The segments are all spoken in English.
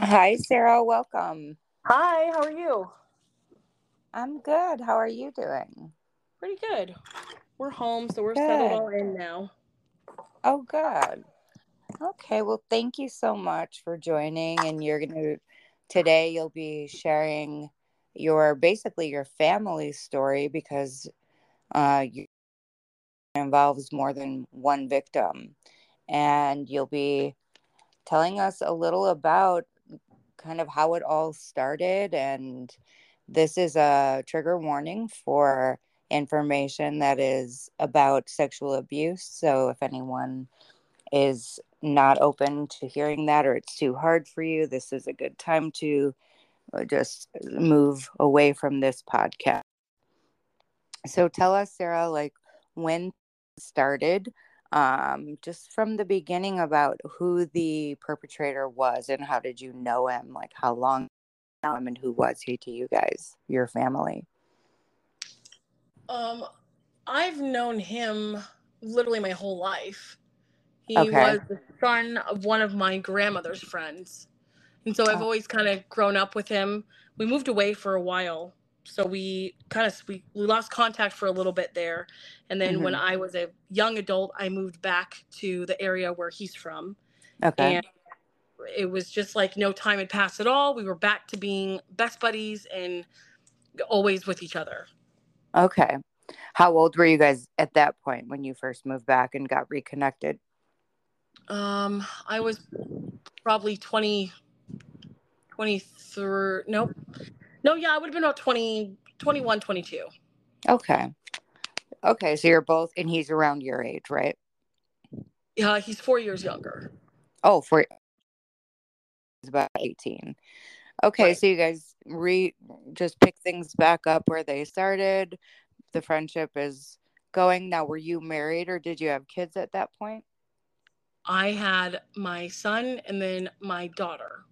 Hi, Sara. Welcome. Hi, how are you? I'm good. How are you doing? Pretty good. We're home, so we're good. Settled all in now. Oh, good. Okay, well, thank you so much for joining. And you're going to, today you'll be sharing your, basically your family story, because it involves more than one victim. And you'll be telling us a little about kind of how it all started. And this is a trigger warning for information that is about sexual abuse. So if anyone is not open to hearing that, or it's too hard for you, this is a good time to just move away from this podcast. So tell us, Sara, like when it started, just from the beginning about who the perpetrator was and how did you know him, like how long and who was he to you guys, your family? I've known him literally my whole life. He was the son of one of my grandmother's friends. And so I've always kind of grown up with him. We moved away for a while. So we lost contact for a little bit there. And then when I was a young adult, I moved back to the area where he's from. Okay. And it was just like no time had passed at all. We were back to being best buddies and always with each other. Okay. How old were you guys at that point when you first moved back and got reconnected? I was probably 23. Nope. No, yeah, I would have been about 20, 21, 22. Okay. Okay, so you're both, and he's around your age, right? Yeah, he's 4 years younger. Oh, he's about 18. Okay, right. So you guys just pick things back up where they started. The friendship is going. Now, were you married or did you have kids at that point? I had my son and then my daughter.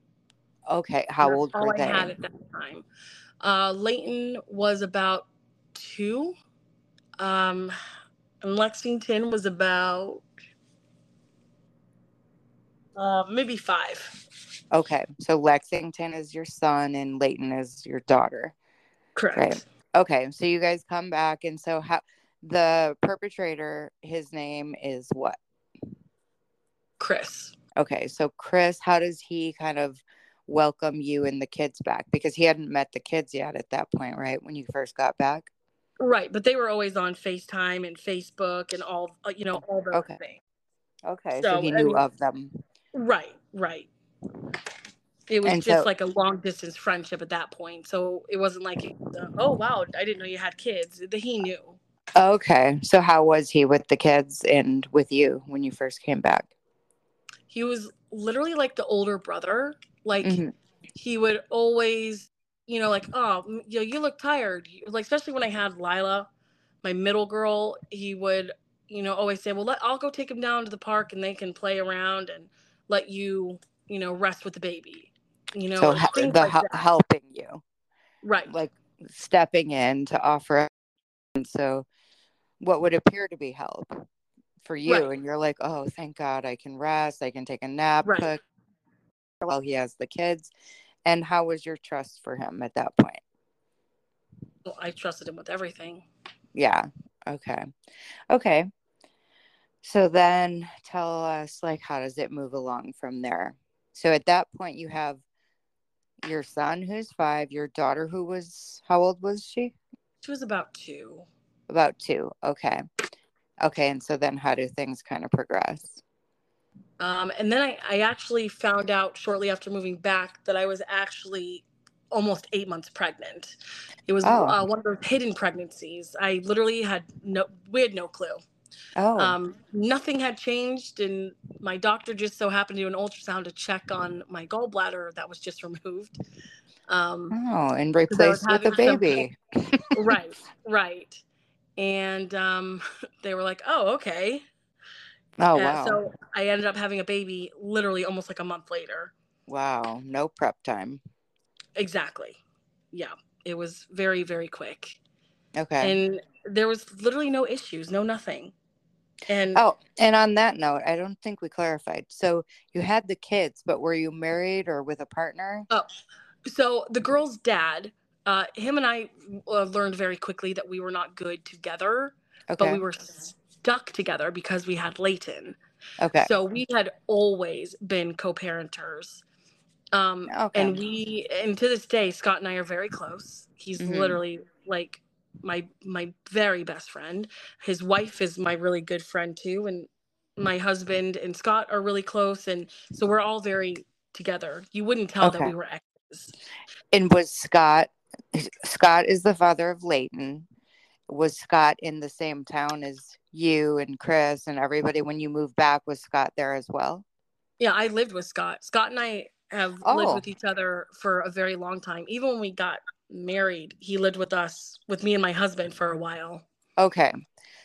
Okay. How old were they? That's all I had at that time. Layton was about 2. And Lexington was about maybe 5. Okay. So Lexington is your son and Layton is your daughter. Correct. Right. Okay. So you guys come back. And so the perpetrator, his name is what? Chris. Okay, so Chris, how does he kind of welcome you and the kids back? Because he hadn't met the kids yet at that point, right, when you first got back? Right, but they were always on FaceTime and Facebook and all, you know, all those things. Okay, so he knew of them. Right, right. It was just like a long-distance friendship at that point, so it wasn't like, oh, wow, I didn't know you had kids. He knew. Okay, so how was he with the kids and with you when you first came back? He was literally like the older brother. Like he would always, you know, like, oh, you look tired. Like, especially when I had Lila, my middle girl, he would, you know, always say, well, I'll go take him down to the park and they can play around and let you, you know, rest with the baby, you know. So helping you. Right. Like stepping in to offer. And so what would appear to be help for you, right. And you're like, oh, thank God I can rest, I can take a nap, right. Cook while he has the kids. And how was your trust for him at that point? Well, I trusted him with everything. Yeah. Okay. So then tell us, like, how does it move along from there? So at that point you have your son who's 5, your daughter who was, how old was she? She was about 2. About 2. Okay, and so then how do things kind of progress? And then I actually found out shortly after moving back that I was actually almost 8 months pregnant. It was one of those hidden pregnancies. I literally had no clue. Oh. Nothing had changed, and my doctor just so happened to do an ultrasound to check on my gallbladder that was just removed. And replaced with a baby. Right. And they were like, oh, okay. Oh, wow. So I ended up having a baby literally almost like a month later. Wow. No prep time. Exactly. Yeah. It was very, very quick. Okay. And there was literally no issues, no nothing. And and on that note, I don't think we clarified. So you had the kids, but were you married or with a partner? Oh, so the girl's dad, him and I learned very quickly that we were not good together, but we were stuck together because we had Layton. Okay. So we had always been co-parenters. And to this day, Scott and I are very close. He's literally like my very best friend. His wife is my really good friend too, and my husband and Scott are really close, and so we're all very together. You wouldn't tell that we were exes. And was Scott is the father of Layton. Was Scott in the same town as you and Chris and everybody when you moved back? Was Scott there as well? Yeah, I lived with Scott. Scott and I have lived with each other for a very long time. Even when we got married, he lived with us, with me and my husband, for a while. Okay.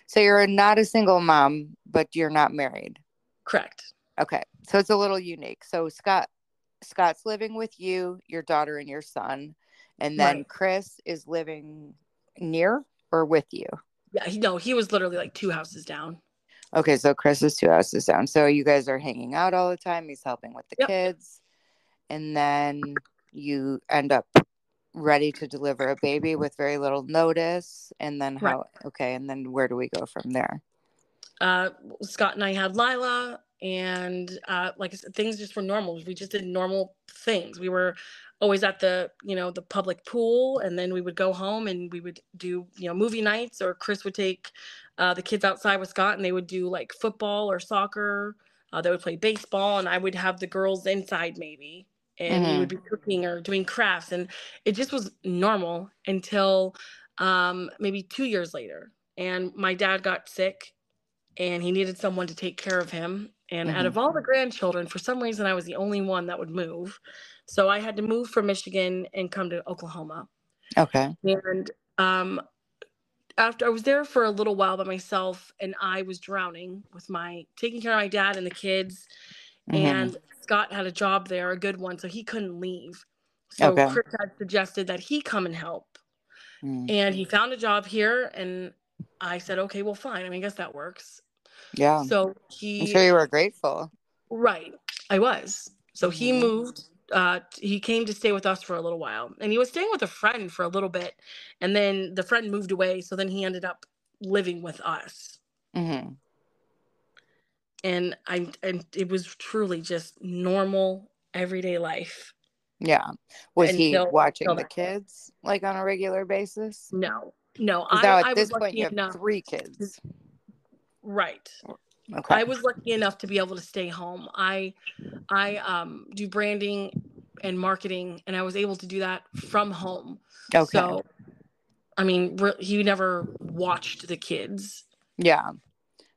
So you're not a single mom, but you're not married. Correct. Okay. So it's a little unique. So Scott's living with you, your daughter, and your son. And then Chris is living near or with you? Yeah. He was literally like 2 houses down. Okay. So Chris is 2 houses down. So you guys are hanging out all the time. He's helping with the kids. And then you end up ready to deliver a baby with very little notice. And then and then where do we go from there? Scott and I had Lila, and like I said, things just were normal. We just did normal things. We were always at the, the public pool, and then we would go home and we would do, movie nights, or Chris would take the kids outside with Scott, and they would do like football or soccer. They would play baseball, and I would have the girls inside maybe, and we would be cooking or doing crafts. And it just was normal until maybe 2 years later. And my dad got sick, and he needed someone to take care of him. And out of all the grandchildren, for some reason, I was the only one that would move. So I had to move from Michigan and come to Oklahoma. Okay. And after I was there for a little while by myself, and I was drowning with taking care of my dad and the kids, and Scott had a job there, a good one, so he couldn't leave. So Chris had suggested that he come and help, and he found a job here, and I said, okay, well, fine. I mean, I guess that works. Yeah. So I'm sure you were grateful. Right. I was. So he moved. He came to stay with us for a little while, and he was staying with a friend for a little bit, and then the friend moved away. So then he ended up living with us. And it was truly just normal everyday life. Yeah. Was he watching the kids like on a regular basis? No. At this point you have 3 kids. Right. Okay. I was lucky enough to be able to stay home. I do branding and marketing, and I was able to do that from home. Okay. So, I mean, he never watched the kids. Yeah.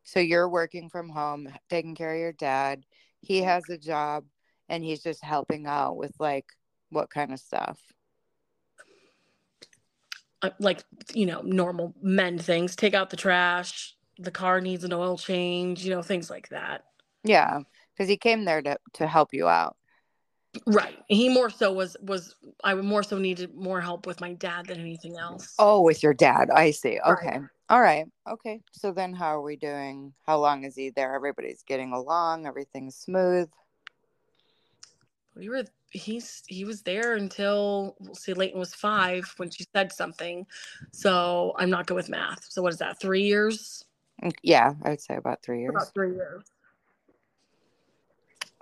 So you're working from home, taking care of your dad. He has a job, and he's just helping out with, like, what kind of stuff? Like, normal men things. Take out the trash. The car needs an oil change, things like that. Yeah, because he came there to help you out. Right. He more so I more so needed more help with my dad than anything else. Oh, with your dad. I see. Okay. Right. All right. Okay. So then how are we doing? How long is he there? Everybody's getting along. Everything's smooth. He was there until, Layton was 5 when she said something. So I'm not good with math. So what is that, 3 years? Yeah, I would say about 3 years. About 3 years.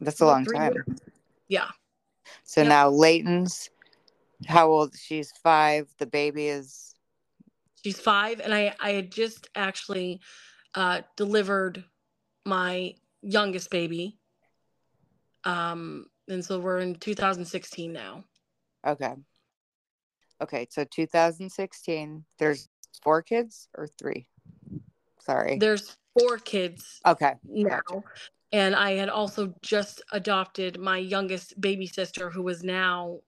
That's a long time. Years. Yeah. So now Layton's, how old? She's 5. The baby is? She's 5. And I had just actually delivered my youngest baby. And so we're in 2016 now. Okay. So 2016, there's 4 kids or 3? Sorry. There's 4 kids now. Gotcha. And I had also just adopted my youngest baby sister, who was now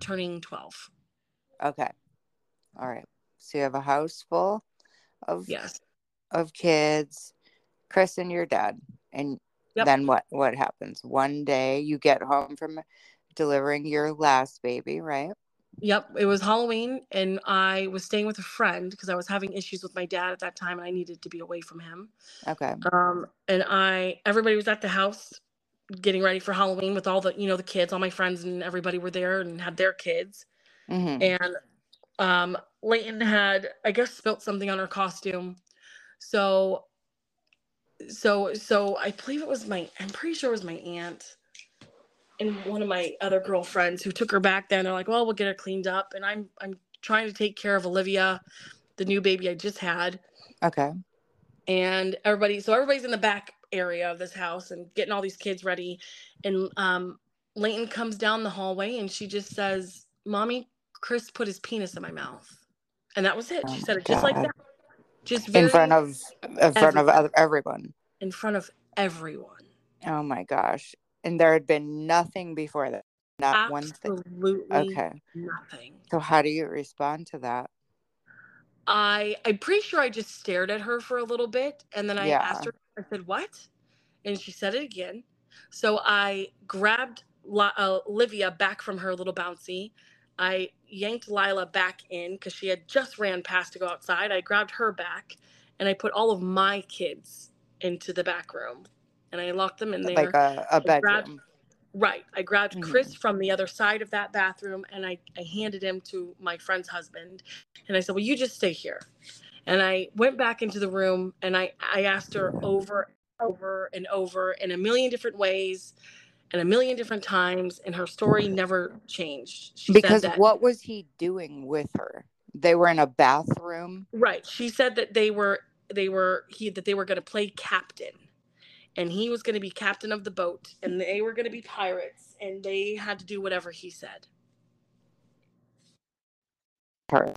turning 12. Okay. All right. So you have a house full of of kids, Chris and your dad. And then what happens? One day you get home from delivering your last baby, right? Yep. It was Halloween and I was staying with a friend because I was having issues with my dad at that time and I needed to be away from him. Okay. Everybody was at the house getting ready for Halloween with all the, you know, the kids, all my friends and everybody were there and had their kids. Mm-hmm. And Layton had, I guess, spilt something on her costume. So I believe it was my aunt and one of my other girlfriends who took her back then. They're like, well, we'll get her cleaned up. And I'm trying to take care of Olivia, the new baby I just had. Okay. And everybody's in the back area of this house and getting all these kids ready. And Layton comes down the hallway and she just says, Mommy, Chris put his penis in my mouth. And that was it. She said it just like that. Just in front of everyone. Oh my gosh. And there had been nothing before that. Not absolutely one thing. Okay. Nothing. So how do you respond to that? I'm pretty sure I just stared at her for a little bit. And then I asked her, I said, what? And she said it again. So I grabbed Olivia back from her little bouncy. I yanked Lila back in because she had just ran past to go outside. I grabbed her back and I put all of my kids into the back room. And I locked them in there. Like a bedroom. I grabbed Chris from the other side of that bathroom and I handed him to my friend's husband. And I said, well, you just stay here. And I went back into the room and I asked her over and over in a million different ways and a million different times. And her story never changed. She said that, what was he doing with her? They were in a bathroom. Right. She said that they were going to play captain. And he was going to be captain of the boat. And they were going to be pirates. And they had to do whatever he said. Her.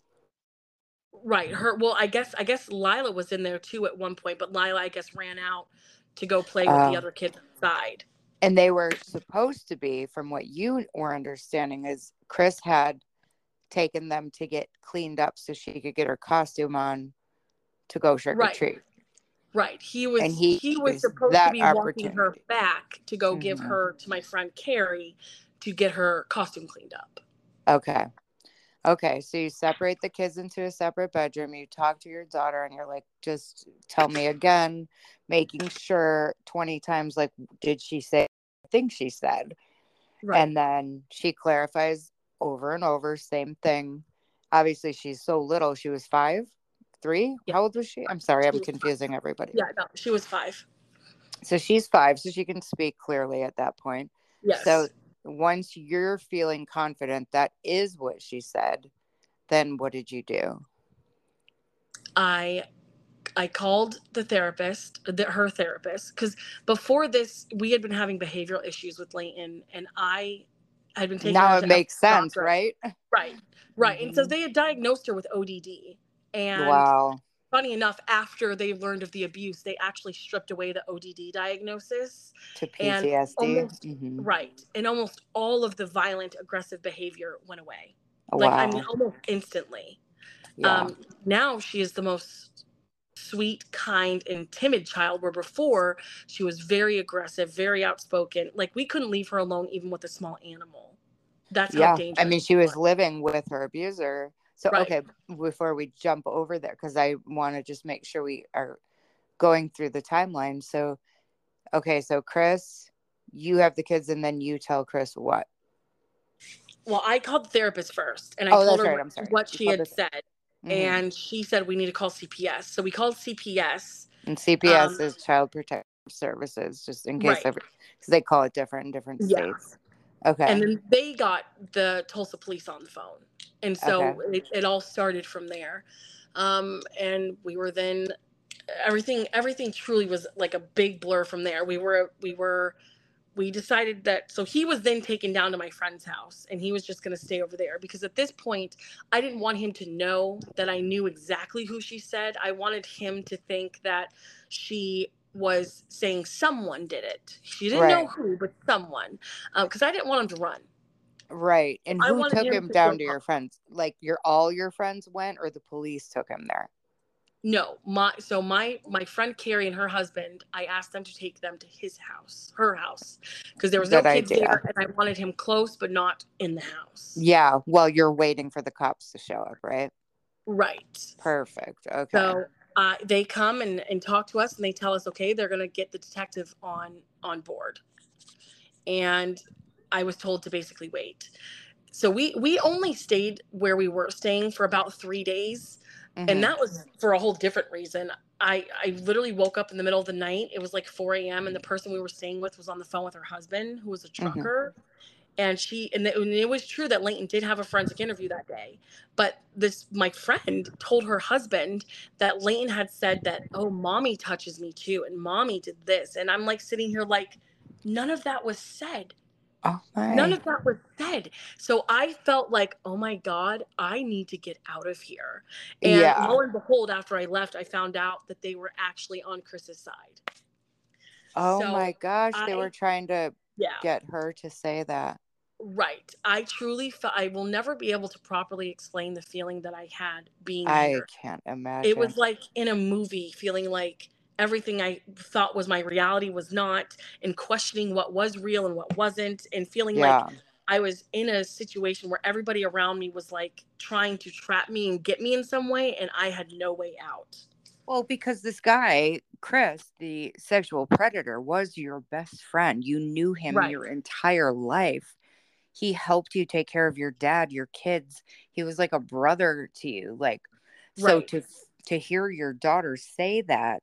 Right. Her. Well, I guess Lila was in there, too, at one point. But Lila, I guess, ran out to go play with the other kids outside. And they were supposed to be, from what you were understanding, is Chris had taken them to get cleaned up so she could get her costume on to go trick-or-treat. Right. Right. He was supposed to be walking her back to go give her to my friend Carrie to get her costume cleaned up. Okay. Okay. So you separate the kids into a separate bedroom. You talk to your daughter and you're like, just tell me again, making sure 20 times, like, did she say, I think she said. Right. And then she clarifies over and over, same thing. Obviously, she's so little. She was 5. 3? Yeah. How old was she? I'm sorry, I'm confusing everybody. Yeah, no, she was 5. So she's 5, so she can speak clearly at that point. Yes. So once you're feeling confident that is what she said, then what did you do? I called her therapist, because before this, we had been having behavioral issues with Layton, and I had been taking now it makes sense, doctor. Right? Right, right. Mm-hmm. And so they had diagnosed her with ODD. And wow. Funny enough, after they learned of the abuse, they actually stripped away the ODD diagnosis. To PTSD. And right. And almost all of the violent, aggressive behavior went away. Oh, like, wow. I mean, almost instantly. Yeah. Now she is the most sweet, kind, and timid child, where before she was very aggressive, very outspoken. Like, we couldn't leave her alone even with a small animal. That's how dangerous. I mean, she was living with her abuser. So, right. Okay, before we jump over there, because I want to just make sure we are going through the timeline. So, okay, so Chris, you have the kids, and then you tell Chris what? Well, I called the therapist first, and I told her what she had said. Mm-hmm. And she said, we need to call CPS. So we called CPS. And CPS is Child Protective Services, just in case, because they call it different in different states. Okay. And then they got the Tulsa police on the phone. And so it all started from there. And we were then everything truly was like a big blur from there. We decided that, so he was then taken down to my friend's house and he was just going to stay over there, because at this point I didn't want him to know that I knew exactly who she said. I wanted him to think that she was saying someone did it. She didn't know who, but someone, because I didn't want him to run. Right. And who took him down to your friends? Like, all your friends went, or the police took him there? No, my friend Carrie and her husband, I asked them to take them to his house, her house, because there was no kids there, and I wanted him close but not in the house. Yeah, well, you're waiting for the cops to show up, right? Right. Perfect. Okay. So they come and talk to us, and they tell us, okay, they're going to get the detective on board, and I was told to basically wait. So we only stayed where we were staying for about 3 days. Mm-hmm. And that was for a whole different reason. I literally woke up in the middle of the night. It was like 4 a.m. And the person we were staying with was on the phone with her husband, who was a trucker. Mm-hmm. And it was true that Layton did have a forensic interview that day. But my friend told her husband that Layton had said that, oh, mommy touches me too. And mommy did this. And I'm like sitting here like, none of that was said. Oh, none of that was said. So I felt like, oh my God, I need to get out of here. And lo and behold, after I left, I found out that they were actually on Chris's side. Oh my gosh. They were trying to get her to say that. Right. I truly felt, I will never be able to properly explain the feeling that I had being here. I can't imagine. It was like in a movie, feeling like everything I thought was my reality was not, and questioning what was real and what wasn't, and feeling like I was in a situation where everybody around me was like trying to trap me and get me in some way, and I had no way out. Well, because this guy, Chris, the sexual predator, was your best friend. You knew him your entire life. He helped you take care of your dad, your kids. He was like a brother to you. Like, so to hear your daughter say that,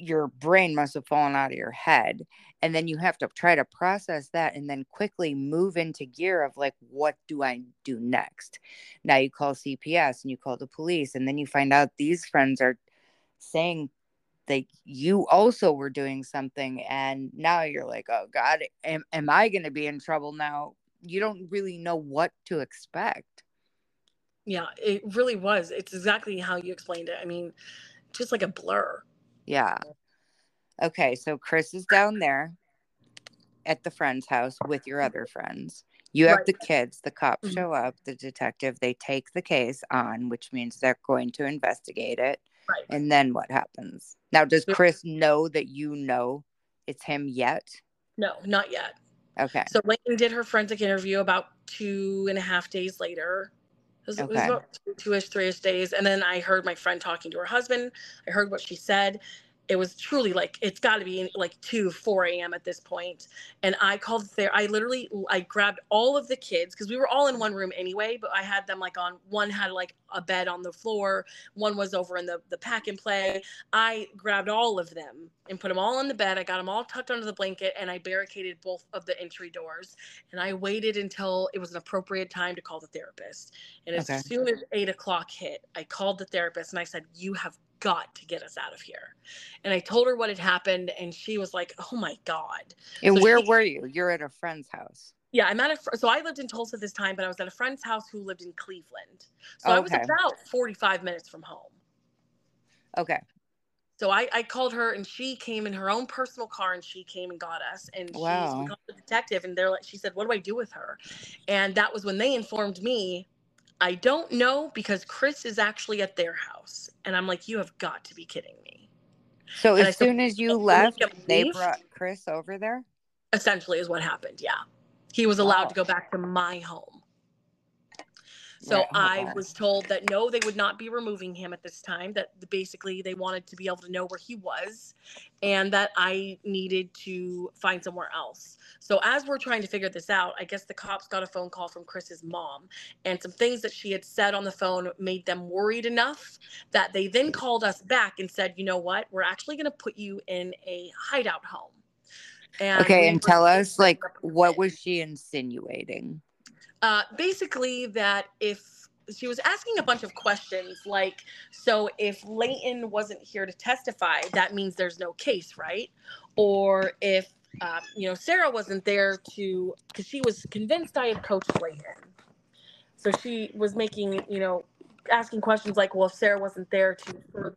your brain must have fallen out of your head, and then you have to try to process that and then quickly move into gear of like, what do I do next? Now you call CPS and you call the police, and then you find out these friends are saying that you also were doing something, and now you're like, oh God, am I going to be in trouble now? You don't really know what to expect. Yeah, it really was. It's exactly how you explained it. I mean, just like a blur. Yeah. Okay. So Chris is down there at the friend's house with your other friends. You have the kids. The cops show up. The detective, they take the case on, which means they're going to investigate it. Right. And then what happens? Now, does Chris know that you know it's him yet? No, not yet. Okay. So Layton did her forensic interview about 2.5 days later. It was about 2-ish, 3-ish days. And then I heard my friend talking to her husband. I heard what she said. It was truly like, it's got to be like 2-4 a.m. at this point. And I called there. I grabbed all of the kids because we were all in one room anyway, but I had them like one had like a bed on the floor. One was over in the pack and play. I grabbed all of them and put them all in the bed. I got them all tucked under the blanket, and I barricaded both of the entry doors. And I waited until it was an appropriate time to call the therapist. And as soon as 8 o'clock hit, I called the therapist and I said, you have got to get us out of here. And I told her what had happened, and she was like, oh my God. And so where were you? You're at a friend's house. Yeah, so I lived in Tulsa this time, but I was at a friend's house who lived in Cleveland. So I was about 45 minutes from home. Okay. So I called her, and she came in her own personal car, and she came and got us. And she called the detective, and she said, what do I do with her? And that was when they informed me, I don't know, because Chris is actually at their house. And I'm like, you have got to be kidding me. So as soon as you left, they brought Chris over there? Essentially is what happened, yeah. He was allowed to go back to my home. So I was told that no, they would not be removing him at this time, that basically they wanted to be able to know where he was, and that I needed to find somewhere else. So as we're trying to figure this out, I guess the cops got a phone call from Chris's mom, and some things that she had said on the phone made them worried enough that they then called us back and said, you know what, we're actually going to put you in a hideout home. And tell us, like, what was she insinuating? Basically that if she was asking a bunch of questions, like, so if Layton wasn't here to testify, that means there's no case, right? Or if, Sara wasn't there because she was convinced I had coached Layton. So she was making, asking questions like, well, if Sara wasn't there to further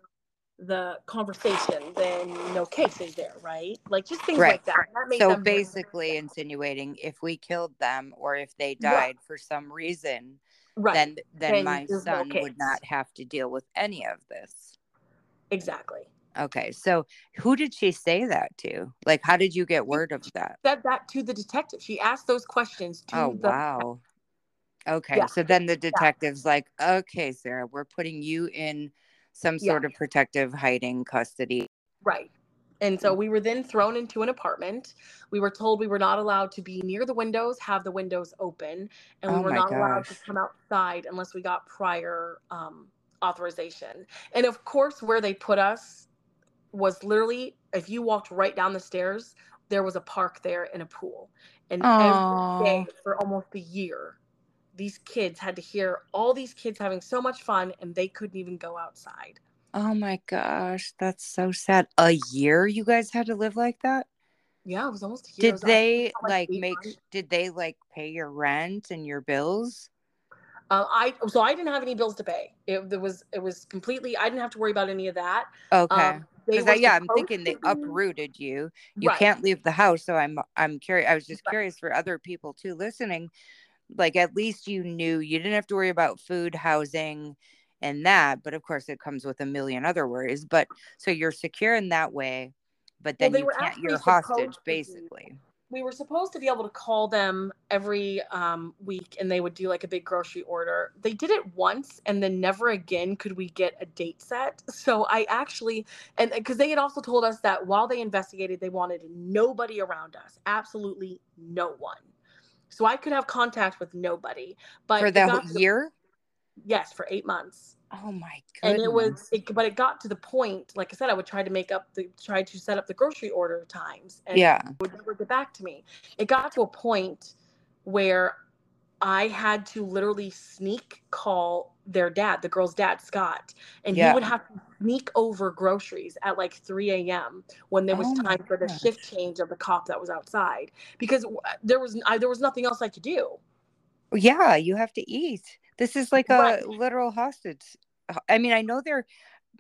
the conversation, then no case is there, right? Like, just things like that. So basically insinuating if we killed them or if they died for some reason, then my son would not have to deal with any of this. Exactly. Okay. So who did she say that to? Like, how did you get word of that? She said that to the detective. She asked those questions to the wow. Okay. Yeah. So then the detective's like, okay, Sara, we're putting you in some sort of protective hiding custody. Right. And so we were then thrown into an apartment. We were told we were not allowed to be near the windows, have the windows open, and we were not allowed to come outside unless we got prior authorization. And of course, where they put us was literally, if you walked right down the stairs, there was a park there and a pool. And every day for almost a year, these kids had to hear all these kids having so much fun, and they couldn't even go outside. Oh my gosh, that's so sad. A year you guys had to live like that? Yeah, it was almost a year. Did they did they pay your rent and your bills? I didn't have any bills to pay. It was completely, I didn't have to worry about any of that. Okay. I'm thinking they uprooted you. You can't leave the house, so I'm curious. I was just curious for other people too listening. Like, at least you knew you didn't have to worry about food, housing, and that, but of course it comes with a million other worries. But so you're secure in that way, but then you're hostage basically. We were supposed to be able to call them every week, and they would do like a big grocery order. They did it once, and then never again could we get a date set. So I actually, and because they had also told us that while they investigated, they wanted nobody around us, absolutely no one. So I could have contact with nobody. But for that whole year. Yes, for 8 months. Oh my goodness! And but it got to the point. Like I said, I would try to set up the grocery order times, and it would never get back to me. It got to a point where I had to literally sneak call their dad, the girl's dad, Scott, and he would have to sneak over groceries at like 3 a.m. when there was time for the shift change of the cop that was outside, because there was nothing else I could do. Yeah, you have to eat. This is like a literal hostage. I mean, I know they're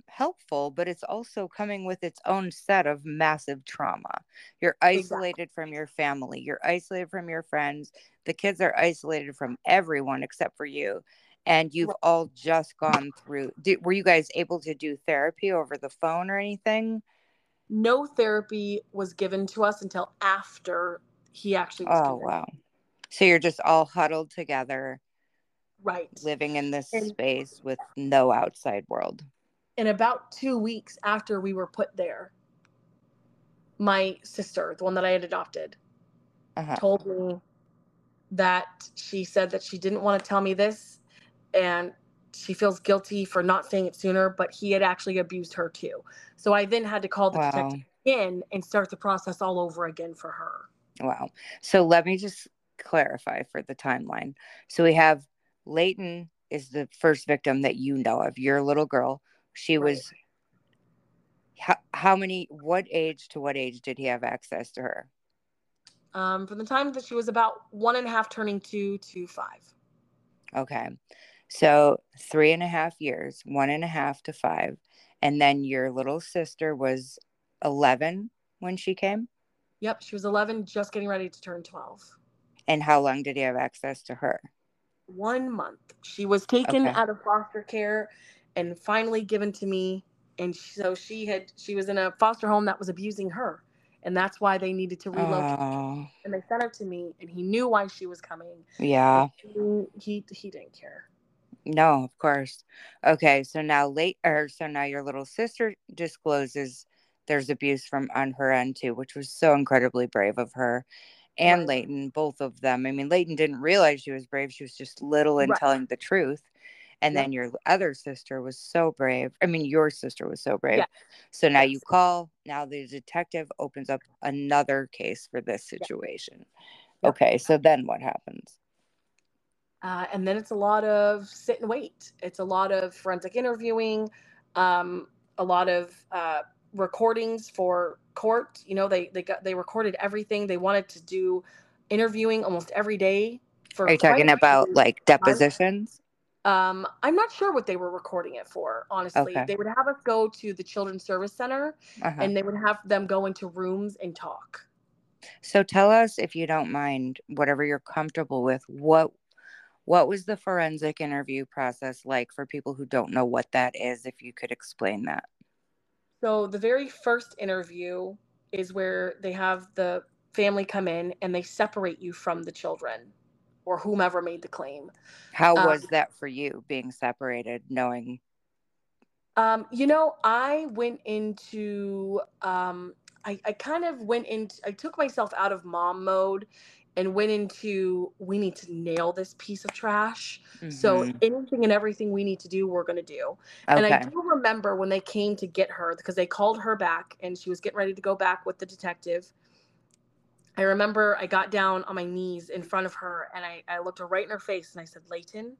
helpful, but it's also coming with its own set of massive trauma. You're isolated from your family. You're isolated from your friends. The kids are isolated from everyone except for you. And you've all just gone through. Were you guys able to do therapy over the phone or anything? No therapy was given to us until after he actually was convicted. Wow. So you're just all huddled together. Right. Living in this space with no outside world. And about 2 weeks after we were put there, my sister, the one that I had adopted, told me that she said that she didn't want to tell me this, and she feels guilty for not saying it sooner, but he had actually abused her too. So I then had to call the detective again and start the process all over again for her. Wow. So let me just clarify for the timeline. So we have Layton is the first victim that you know of, your little girl. She was, what age to what age did he have access to her? From the time that she was about 1.5 turning 2 to 5. Okay. So 3.5 years, 1.5 to 5. And then your little sister was 11 when she came? Yep. She was 11, just getting ready to turn 12. And how long did he have access to her? 1 month. She was taken out of foster care and finally given to me. And so she was in a foster home that was abusing her. And that's why they needed to relocate. And they sent her to me, and he knew why she was coming. Yeah. He didn't care. No, of course. Okay. So now your little sister discloses there's abuse from on her end too, which was so incredibly brave of her. And Layton, both of them. I mean, Layton didn't realize she was brave. She was just little and telling the truth. And then your other sister was so brave. I mean, your sister was so brave. Yeah. So now you call. Now the detective opens up another case for this situation. Yeah. Okay, so then what happens? And then it's a lot of sit and wait. It's a lot of forensic interviewing, a lot of recordings for court. You know, they recorded everything. They wanted to do interviewing almost every day. Are you talking about like depositions? I'm not sure what they were recording it for, honestly. Okay. They would have us go to the Children's Service Center, and they would have them go into rooms and talk. So tell us, if you don't mind, whatever you're comfortable with, what was the forensic interview process like for people who don't know what that is, if you could explain that? So the very first interview is where they have the family come in and they separate you from the children or whomever made the claim. How was that for you, being separated, knowing? You know, I went into, I kind of went into, I took myself out of mom mode and went into, we need to nail this piece of trash. Mm-hmm. So anything and everything we need to do, we're going to do. Okay. And I do remember when they came to get her, because they called her back and she was getting ready to go back with the detective. I remember I got down on my knees in front of her and I looked her right in her face and I said, Layton,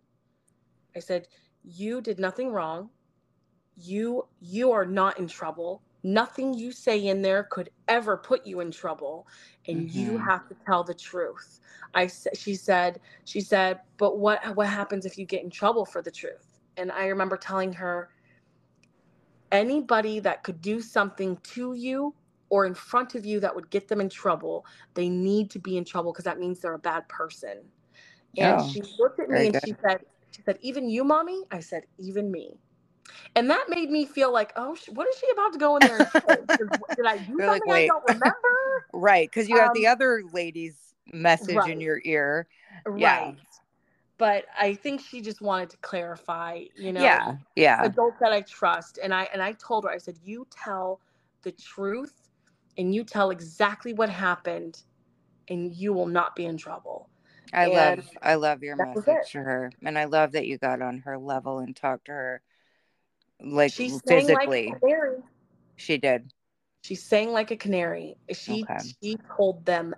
I said, you did nothing wrong. You are not in trouble. Nothing you say in there could ever put you in trouble, and mm-hmm. you have to tell the truth. She said, but what happens if you get in trouble for the truth? And I remember telling her, anybody that could do something to you or in front of you that would get them in trouble, they need to be in trouble, because that means they're a bad person. And she looked at me and good. she said, even you, mommy? I said, even me. And that made me feel like, oh, what is she about to go in there and say? Did I do something like, I don't remember? Right, because you have the other lady's message right. in your ear. Right. Yeah. But I think she just wanted to clarify, you know. Yeah, yeah. Adult that I trust. And I told her, I said, you tell the truth and you tell exactly what happened and you will not be in trouble. I love your message to her. And I love that you got on her level and talked to her. Like, she physically, like a canary. She did. She sang like a canary. She told them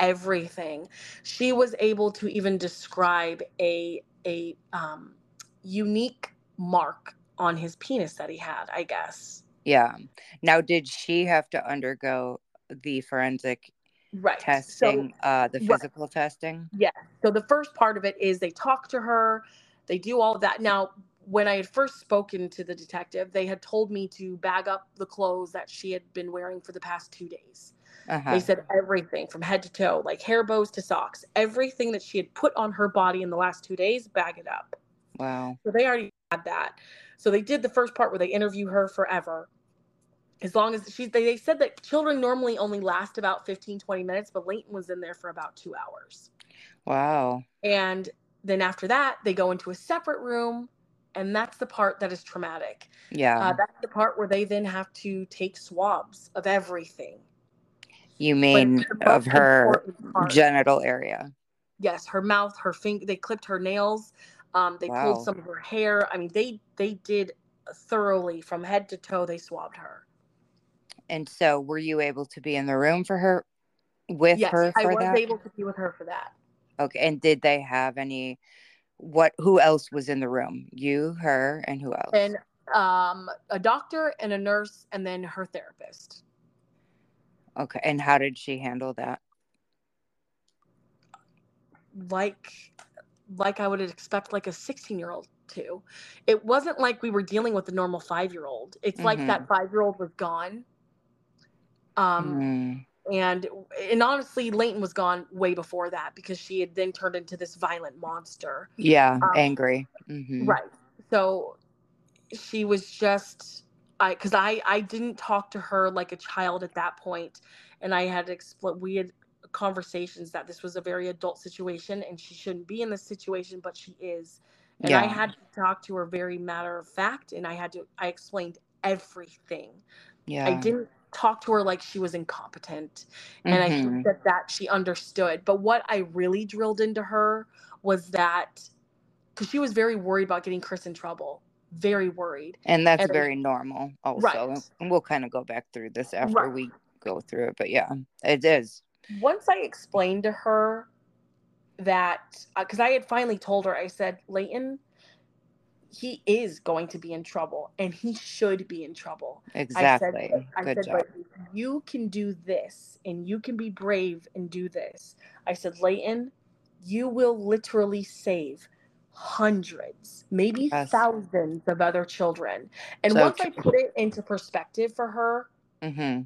everything. She was able to even describe a unique mark on his penis that he had, I guess. Yeah. Now, did she have to undergo the forensic right. testing, so, the physical right. testing? Yeah. So the first part of it is they talk to her. They do all of that. Now, when I had first spoken to the detective, they had told me to bag up the clothes that she had been wearing for the past 2 days. Uh-huh. They said everything from head to toe, like hair bows to socks, everything that she had put on her body in the last 2 days, bag it up. Wow. So they already had that. So they did the first part where they interview her forever. As long as they said that children normally only last about 15, 20 minutes, but Layton was in there for about 2 hours. Wow. And then after that, they go into a separate room. And that's the part that is traumatic. Yeah. That's the part where they then have to take swabs of everything. You mean of her genital area? Yes, her mouth, her finger. They clipped her nails. They pulled some of her hair. I mean, they did thoroughly from head to toe. They swabbed her. And so were you able to be in the room for her? Yes, I was able to be with her for that. Okay. And did they have any... Who else was in the room? You, her, and who else? And a doctor and a nurse, and then her therapist. Okay. And how did she handle that? Like I would expect, like a 16-year-old to. It wasn't like we were dealing with a normal 5-year-old. It's mm-hmm. like that 5-year-old was gone. And honestly, Layton was gone way before that, because she had then turned into this violent monster. Yeah, angry. Mm-hmm. Right. So she was just, because I didn't talk to her like a child at that point, and I had we had conversations that this was a very adult situation and she shouldn't be in this situation, but she is. And yeah. I had to talk to her very matter of fact, and I explained everything. Yeah. I didn't talk to her like she was incompetent. And mm-hmm. I think that she understood. But what I really drilled into her was that, because she was very worried about getting Chris in trouble. Very worried. And that's very normal also. Right. And we'll kind of go back through this after right. we go through it. But yeah, it is. Once I explained to her that, because I had finally told her, I said, Layton, he is going to be in trouble, and he should be in trouble. Exactly. I said, but you can do this, and you can be brave and do this. I said, Layton, you will literally save hundreds, maybe thousands of other children. And so once I put it into perspective for her, mm-hmm.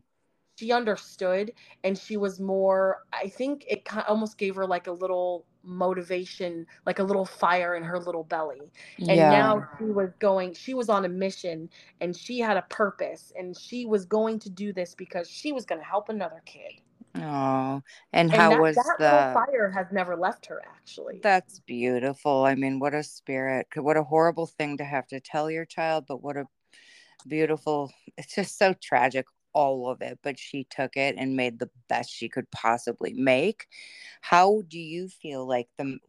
she understood, and she was more, I think it almost gave her like a little motivation, like a little fire in her little belly. And now she was on a mission, and she had a purpose, and she was going to do this because she was going to help another kid. Oh, and how that, was that fire has never left her, actually. That's beautiful. I mean, what a spirit. What a horrible thing to have to tell your child, but what a beautiful, it's just so tragic, all of it, but she took it and made the best she could possibly make. How do you feel like the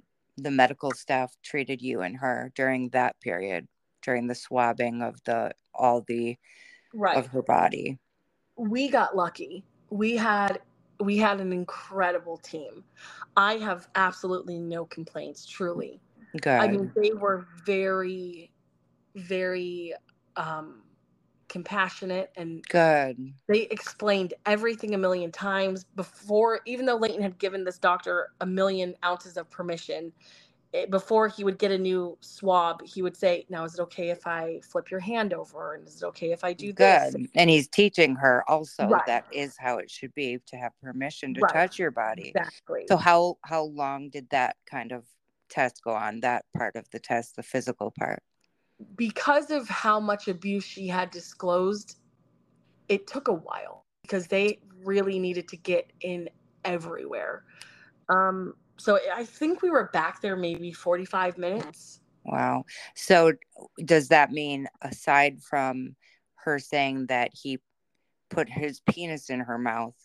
medical staff treated you and her during that period, during the swabbing of her body? We got lucky. We had an incredible team. I have absolutely no complaints, truly. Good. I mean, they were very, very compassionate and good. They explained everything a million times before, even though Layton had given this doctor a million ounces of permission, before he would get a new swab, he would say, now, is it okay if I flip your hand over? And is it okay if I do this? And he's teaching her also that is how it should be, to have permission to touch your body. Exactly. So how long did that kind of test go on, that part of the test, the physical part? Because of how much abuse she had disclosed, it took a while because they really needed to get in everywhere. So I think we were back there maybe 45 minutes. Wow. So does that mean, aside from her saying that he put his penis in her mouth,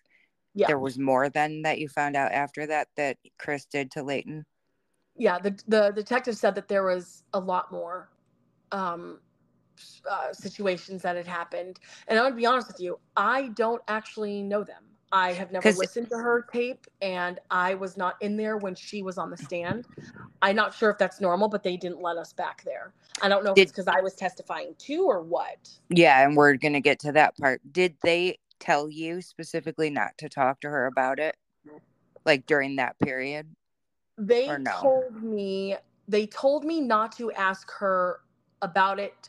there was more than that you found out after that Chris did to Layton? Yeah. The detective said that there was a lot more situations that had happened. And I'm going to be honest with you, I don't actually know them. I have never listened to her tape, and I was not in there when she was on the stand. I'm not sure if that's normal, but they didn't let us back there. I don't know if it's because I was testifying too or what. Yeah, and we're going to get to that part. Did they tell you specifically not to talk to her about it, like during that period? They told me not to ask her about it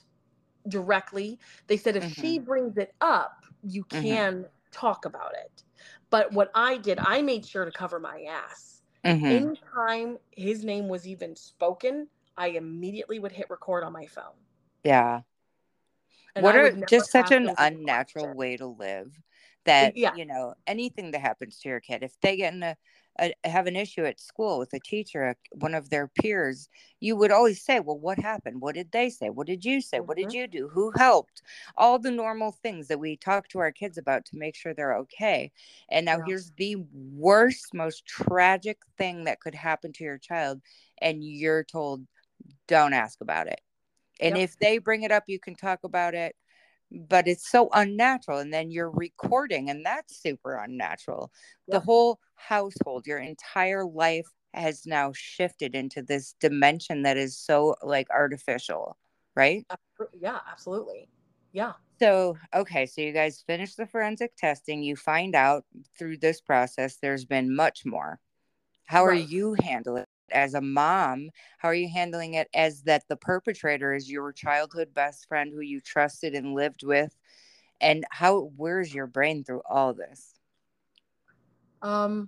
directly. They said if she brings it up, you can talk about it. But what I did, I made sure to cover my ass. Anytime his name was even spoken, I immediately would hit record on my phone. Yeah. And what are just such an unnatural way to live that, you know, anything that happens to your kid, if they get in have an issue at school with a teacher, one of their peers, you would always say, well, what happened? What did they say? What did you say? What did you do? Who helped? All the normal things that we talk to our kids about to make sure they're okay. And now here's the worst, most tragic thing that could happen to your child, and you're told, don't ask about it. And if they bring it up, you can talk about it. But it's so unnatural. And then you're recording, and that's super unnatural. The whole household, your entire life has now shifted into this dimension that is so like artificial, right? Yeah, absolutely. Yeah. So, okay. So you guys finish the forensic testing. You find out through this process, there's been much more. How are you handling it as a mom? How are you handling it as that the perpetrator is your childhood best friend who you trusted and lived with? And how it wears your brain through all this? Well,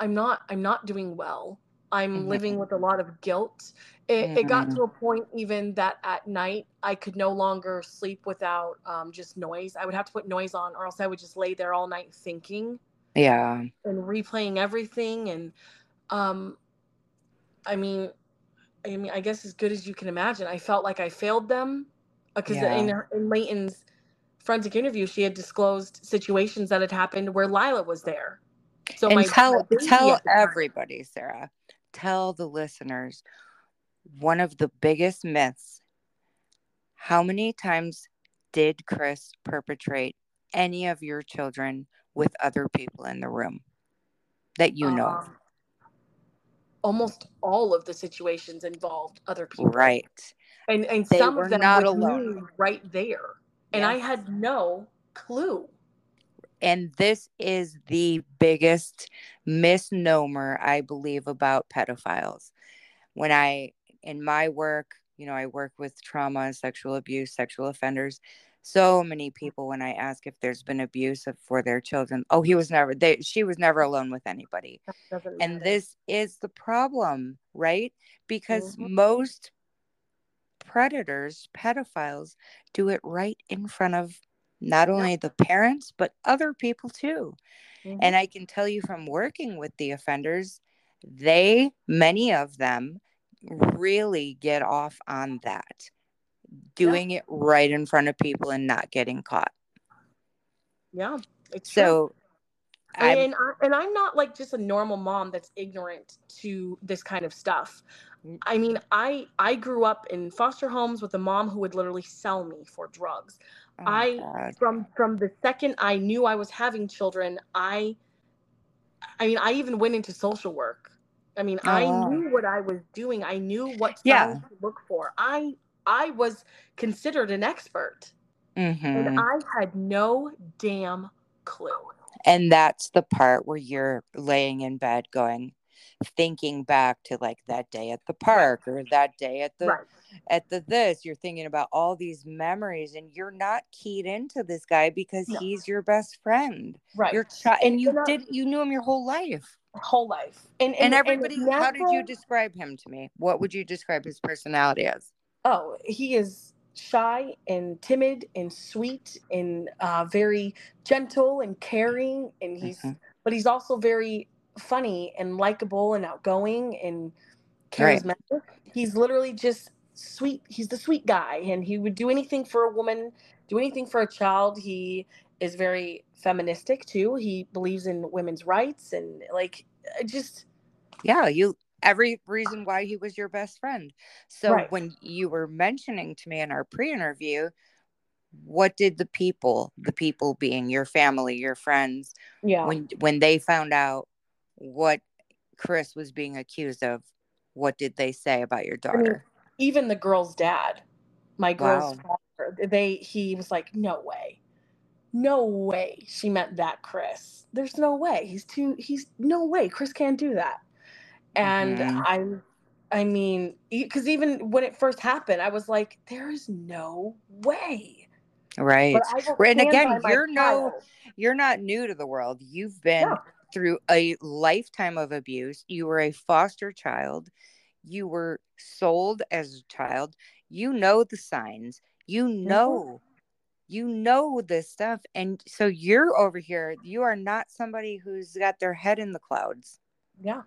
I'm not doing well. I'm living with a lot of guilt. It got to a point even that at night I could no longer sleep without just noise. I would have to put noise on, or else I would just lay there all night thinking. Yeah. And replaying everything. And I mean, I guess as good as you can imagine, I felt like I failed them because in Layton's forensic interview, she had disclosed situations that had happened where Lila was there. So tell everybody, Sara, tell the listeners one of the biggest myths. How many times did Chris perpetrate any of your children with other people in the room that you know of? Almost all of the situations involved other people. Right. And they some of them not alone right there. And I had no clue. And this is the biggest misnomer, I believe, about pedophiles. When in my work, you know, I work with trauma, sexual abuse, sexual offenders. So many people, when I ask if there's been abuse for their children, oh, he was never, she was never alone with anybody. And this is the problem, right? Because most predators, pedophiles, do it right in front of not only the parents, but other people too. And I can tell you from working with the offenders, many of them really get off on that. Doing it right in front of people and not getting caught. Yeah, it's so. I'm not like just a normal mom that's ignorant to this kind of stuff. I mean, I grew up in foster homes with a mom who would literally sell me for drugs. Oh, God. From the second I knew I was having children, I even went into social work. I mean, I knew what I was doing. I knew what signs to look for. I was considered an expert, and I had no damn clue. And that's the part where you're laying in bed thinking back to like that day at the park or that day at the, you're thinking about all these memories and you're not keyed into this guy because he's your best friend. Right. You knew him your whole life. And everybody, how did you describe him to me? What would you describe his personality as? Oh, he is shy and timid and sweet and very gentle and caring. And but he's also very funny and likable and outgoing and charismatic. Right. He's literally just sweet. He's the sweet guy, and he would do anything for a woman, do anything for a child. He is very feministic too. He believes in women's rights and every reason why he was your best friend. So when you were mentioning to me in our pre-interview, what did the people being your family, your friends, when they found out what Chris was being accused of, what did they say about your daughter? I mean, even the girl's dad, my girl's father, he was like, no way. She meant that, Chris. There's no way. No way. Chris can't do that. And I mean, because even when it first happened, I was like, there is no way. Right. And again, you're not new to the world. You've been through a lifetime of abuse. You were a foster child. You were sold as a child. You know the signs. You know this stuff. And so you're over here. You are not somebody who's got their head in the clouds. Yeah.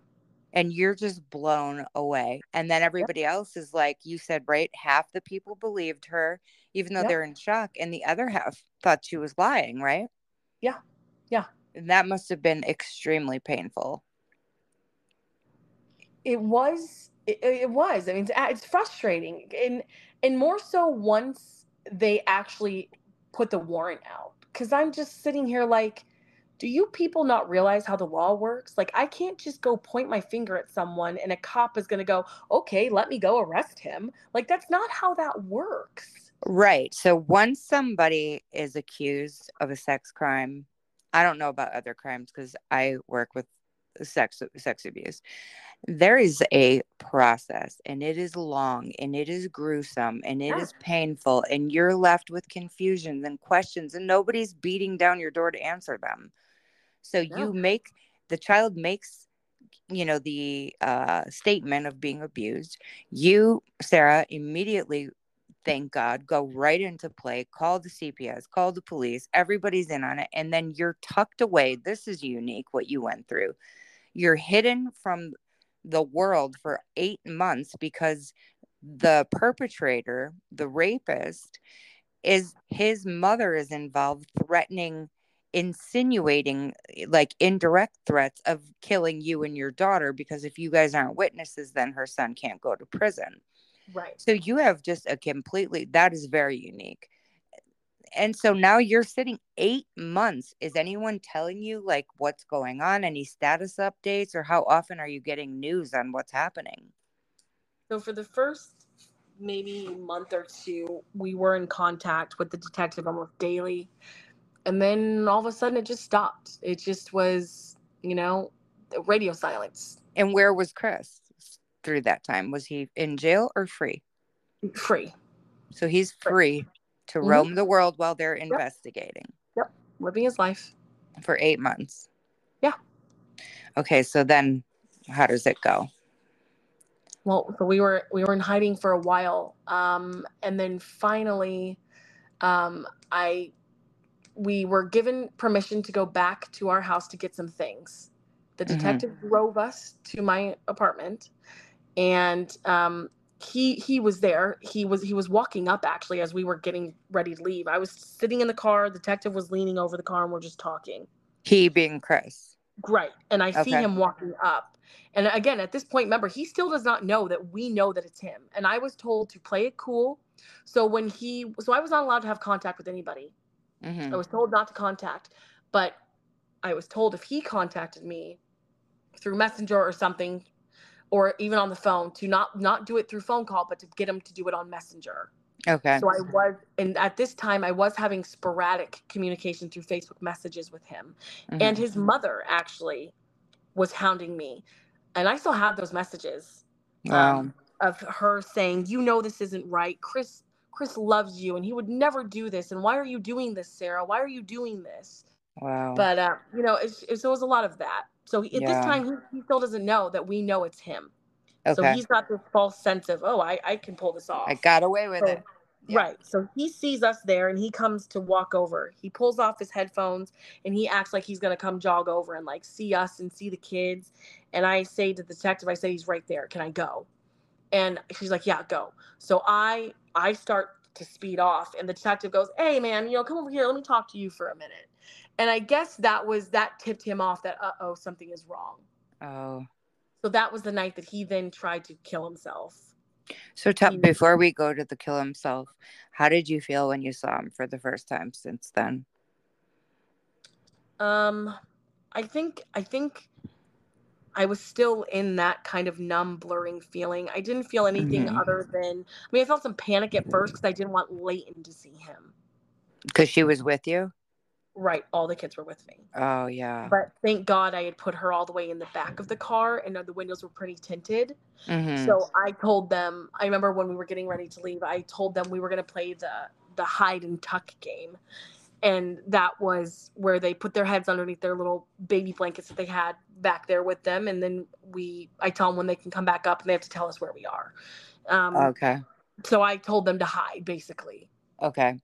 And you're just blown away. And then everybody else is like, you said, right? Half the people believed her, even though they're in shock. And the other half thought she was lying, right? Yeah. Yeah. And that must have been extremely painful. It was. It was. I mean, it's frustrating. And more so once they actually put the warrant out. Because I'm just sitting here like, do you people not realize how the law works? Like, I can't just go point my finger at someone and a cop is going to go, okay, let me go arrest him. Like, that's not how that works. Right. So once somebody is accused of a sex crime, I don't know about other crimes because I work with sex abuse. There is a process, and it is long, and it is gruesome, and it is painful, and you're left with confusions and questions, and nobody's beating down your door to answer them. So the child makes, the statement of being abused. You, Sara, immediately, thank God, go right into play, call the CPS, call the police, everybody's in on it. And then you're tucked away. This is unique, what you went through. You're hidden from the world for 8 months because the perpetrator, the rapist, his mother is involved, threatening, insinuating, like indirect threats of killing you and your daughter, because if you guys aren't witnesses, then her son can't go to prison. Right. So you have just that is very unique. And so now you're sitting 8 months. Is anyone telling you like what's going on? Any status updates, or how often are you getting news on what's happening? So for the first maybe month or two, we were in contact with the detective almost daily. And then all of a sudden it just stopped. It just was, radio silence. And where was Chris through that time? Was he in jail or free? Free. So he's free. to roam the world while they're investigating. Yep. Living his life. For 8 months. Yeah. Okay. So then how does it go? Well, so we were in hiding for a while. And then finally, we were given permission to go back to our house to get some things. The detective drove us to my apartment, and he was there. He was walking up, actually, as we were getting ready to leave. I was sitting in the car. The detective was leaning over the car, and we're just talking. He being Chris. Right. And I see him walking up. And again, at this point, remember, he still does not know that we know that it's him. And I was told to play it cool. So I was not allowed to have contact with anybody. Mm-hmm. I was told not to contact, but I was told if he contacted me through Messenger or something, or even on the phone, to not do it through phone call, but to get him to do it on Messenger. Okay. So I was, and at this time I was having sporadic communication through Facebook messages with him, and his mother actually was hounding me, and I still have those messages. Wow. Of her saying, "You know this isn't right, Chris loves you, and he would never do this. And why are you doing this, Sara? Why are you doing this?" Wow. But, you know, so it was a lot of that. So at this time, he still doesn't know that we know it's him. Okay. So he's got this false sense of, oh, I can pull this off. I got away with it. Yeah. Right. So he sees us there, and he comes to walk over. He pulls off his headphones, and he acts like he's going to come jog over and, like, see us and see the kids. And I say to the detective, I say, "He's right there. Can I go?" And she's like, "Yeah, go." So I start to speed off, and the detective goes, "Hey, man, you know, come over here. Let me talk to you for a minute." And I guess that tipped him off that, uh-oh, something is wrong. Oh. So that was the night that he then tried to kill himself. So before we go to the kill himself, how did you feel when you saw him for the first time since then? I think I was still in that kind of numb, blurring feeling. I didn't feel anything other than, I mean, I felt some panic at first because I didn't want Layton to see him. Because she was with you? Right. All the kids were with me. Oh, yeah. But thank God I had put her all the way in the back of the car, and the windows were pretty tinted. Mm-hmm. So I told them, I remember when we were getting ready to leave, I told them we were going to play the hide and tuck game. And that was where they put their heads underneath their little baby blankets that they had back there with them. And then I tell them when they can come back up, and they have to tell us where we are. Okay. So I told them to hide, basically. Okay.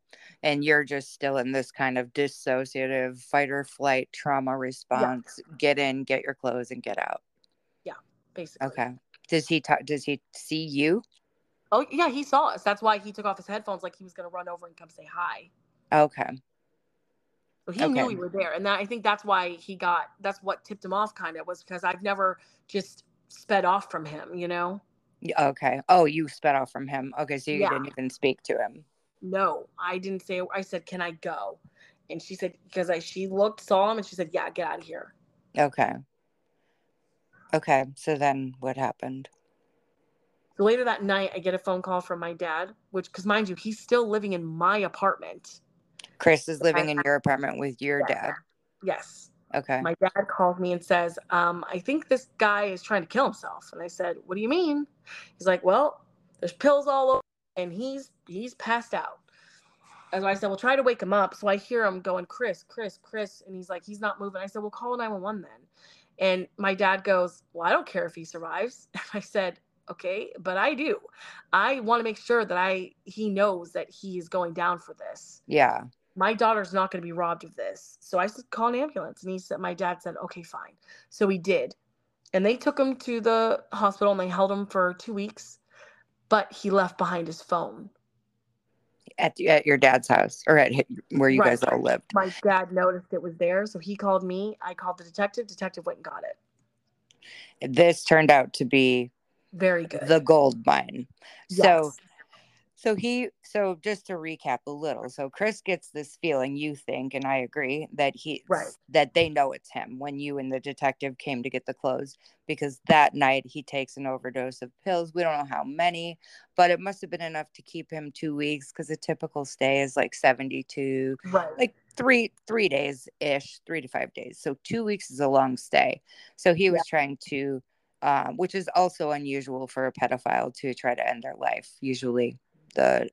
And you're just still in this kind of dissociative fight or flight trauma response. Yeah. Get in, get your clothes, and get out. Yeah, basically. Okay. Does he see you? Oh, yeah, he saw us. That's why he took off his headphones, like he was going to run over and come say hi. Okay. So he knew we were there. And I think that's why that's what tipped him off, kind of, was because I've never just sped off from him, you know? Okay. Oh, you sped off from him. Okay. So you didn't even speak to him. No, I didn't say, I said, "Can I go?" And she said, because she saw him and she said, "Yeah, get out of here." Okay. Okay. So then what happened? So later that night, I get a phone call from my dad, because mind you, he's still living in my apartment. Chris is living in your apartment with your dad. Yes. Okay. My dad called me and says, "I think this guy is trying to kill himself." And I said, "What do you mean?" He's like, "Well, there's pills all over, and he's passed out." And so I said, "Well, try to wake him up." So I hear him going, "Chris, Chris, Chris." And he's like, "He's not moving." I said, "Well, call 911 then." And my dad goes, "Well, I don't care if he survives." And I said, "Okay, but I do. I want to make sure that he knows that he is going down for this. Yeah. My daughter's not going to be robbed of this." So I said, "Call an ambulance." And my dad said, "Okay, fine." So he did. And they took him to the hospital, and they held him for 2 weeks. But he left behind his phone. At your dad's house, or at where you guys all lived. My dad noticed it was there, so he called me. I called the detective. Detective went and got it. This turned out to be very good. The gold mine. Yes. So just to recap a little, so Chris gets this feeling, you think, and I agree, that that they know it's him when you and the detective came to get the clothes, because that night he takes an overdose of pills. We don't know how many, but it must have been enough to keep him 2 weeks, because a typical stay is like 72, like three days-ish, 3 to 5 days. So 2 weeks is a long stay. So he was trying to, which is also unusual for a pedophile to try to end their life, usually. The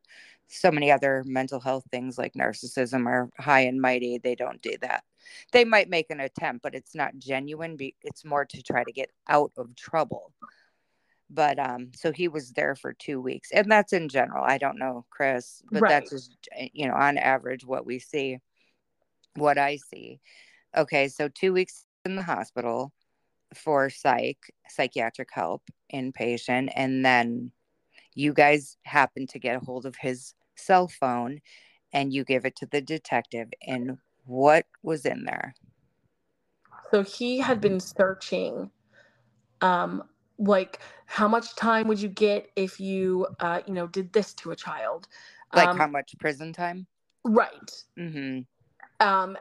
so many other mental health things like narcissism are high and mighty. They don't do that. They might make an attempt, but it's not genuine. It's more to try to get out of trouble. But so he was there for 2 weeks, and that's in general. I don't know, Chris, but right. That's just, you know, on average what we see, what I see. Okay, so 2 weeks in the hospital for psychiatric help, inpatient, and then you guys happen to get a hold of his cell phone and you give it to the detective. And what was in there? So he had been searching, like, how much time would you get if you, you know, did this to a child? Like how much prison time? Right. Mm-hmm.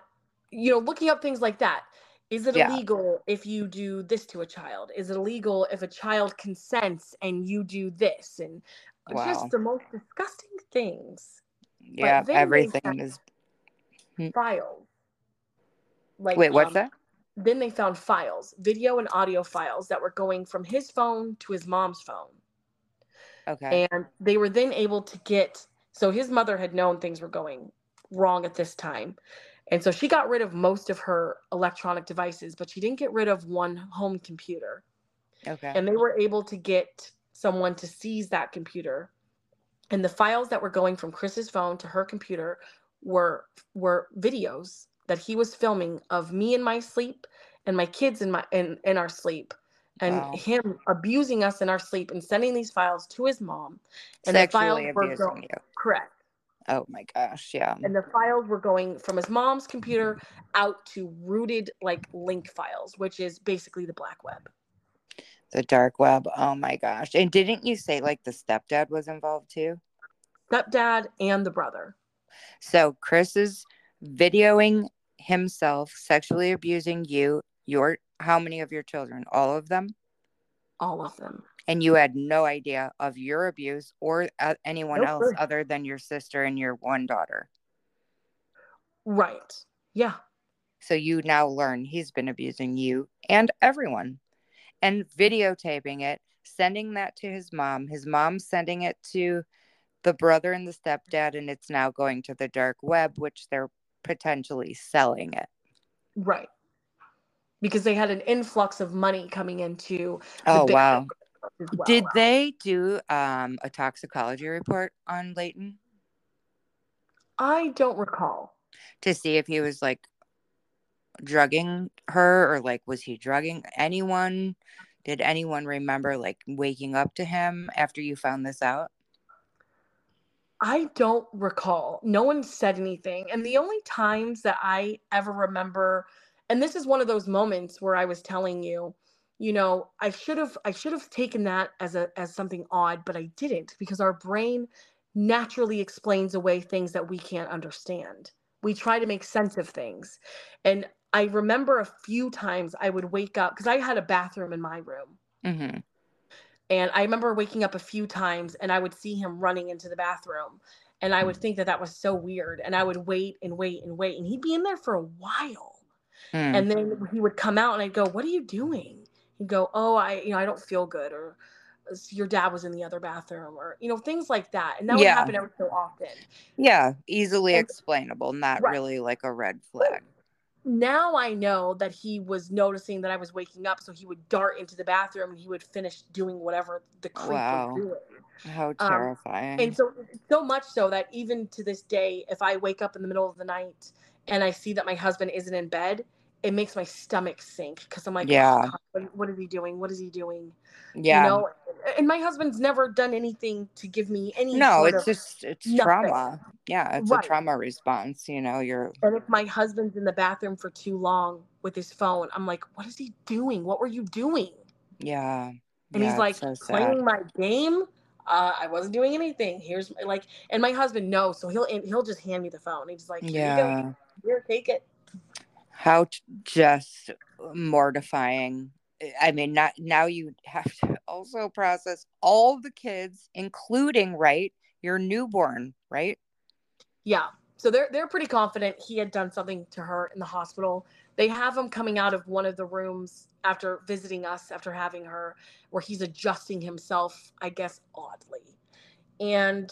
You know, looking up things like that. Is it illegal if you do this to a child? Is it illegal if a child consents and you do this? And just the most disgusting things. Yeah, everything is files. Like, wait, what's that? Then they found files, video and audio files that were going from his phone to his mom's phone. Okay. And they were then able to get, so his mother had known things were going wrong at this time. And so she got rid of most of her electronic devices, but she didn't get rid of one home computer. Okay. And they were able to get someone to seize that computer. And the files that were going from Chris's phone to her computer were videos that he was filming of me in my sleep and my kids in our sleep, and him abusing us in our sleep and sending these files to his mom. And sexually the files were going, correct. Oh my gosh, yeah. And the files were going from his mom's computer out to rooted, like, link files, which is basically the black web. The dark web. Oh my gosh. And didn't you say, like, the stepdad was involved too? Stepdad and the brother. So Chris is videoing himself sexually abusing you, how many of your children? All of them? All of them. And you had no idea of your abuse or anyone else other than your sister and your one daughter. Right. Yeah. So you now learn he's been abusing you and everyone, and videotaping it, sending that to his mom sending it to the brother and the stepdad, and it's now going to the dark web, which they're potentially selling it. Right. Because they had an influx of money coming into the big wow. Well. Did they do a toxicology report on Layton? I don't recall. To see if he was, like, drugging her, or, like, was he drugging anyone? Did anyone remember, like, waking up to him after you found this out? I don't recall. No one said anything. And the only times that I ever remember, and this is one of those moments where I was telling you, you know, I should have taken that as something odd, but I didn't, because our brain naturally explains away things that we can't understand. We try to make sense of things. And I remember a few times I would wake up, because I had a bathroom in my room. Mm-hmm. And I remember waking up a few times and I would see him running into the bathroom, and I would think that that was so weird. And I would wait and he'd be in there for a while. Mm. And then he would come out and I'd go, "What are you doing?" He'd go, "Oh, I don't feel good," or "Your dad was in the other bathroom," or, you know, things like that. And that would happen every so often. Yeah, easily explainable, not really like a red flag. Now I know that he was noticing that I was waking up, so he would dart into the bathroom and he would finish doing whatever the creep was doing. How terrifying. And so much so that even to this day, if I wake up in the middle of the night and I see that my husband isn't in bed, it makes my stomach sink, because I'm like, oh, God, what is he doing? What is he doing? Yeah. You know, and my husband's never done anything to give me any. No, it's just, it's nothing. Trauma. Yeah. It's a trauma response. You know, and if my husband's in the bathroom for too long with his phone, I'm like, what is he doing? What were you doing? Yeah. And he's like, so playing my game. I wasn't doing anything. Here's like, and my husband knows. So he'll just hand me the phone. He's like, here, take it. How just mortifying. I mean, now you have to also process all the kids, including, your newborn, right? Yeah. So they're pretty confident he had done something to her in the hospital. They have him coming out of one of the rooms after visiting us, after having her, where he's adjusting himself, I guess, oddly. And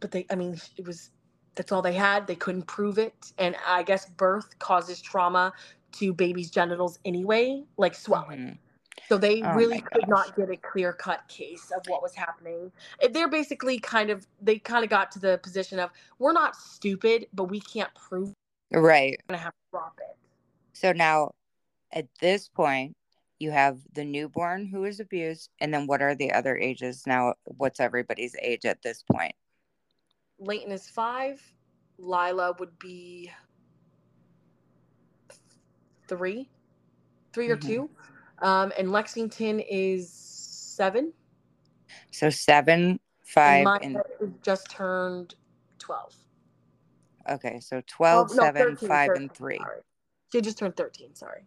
but they, I mean, it was, that's all they had. They couldn't prove it. And I guess birth causes trauma to babies' genitals anyway, like swelling. Mm-hmm. So they really could not get a clear-cut case of what was happening. They're basically kind of, they kind of got to the position of, we're not stupid, but we can't prove it. Right. We're going to have to drop it. So now, at this point, you have the newborn who is abused, and then what are the other ages now? What's everybody's age at this point? Layton is 5. Lila would be 3 or mm-hmm. 2. And Lexington is 7. So 7, 5, and Maya just turned 12. Okay, so 12, 7, 13, 5, 13, and 3. Sorry. She just turned 13, sorry.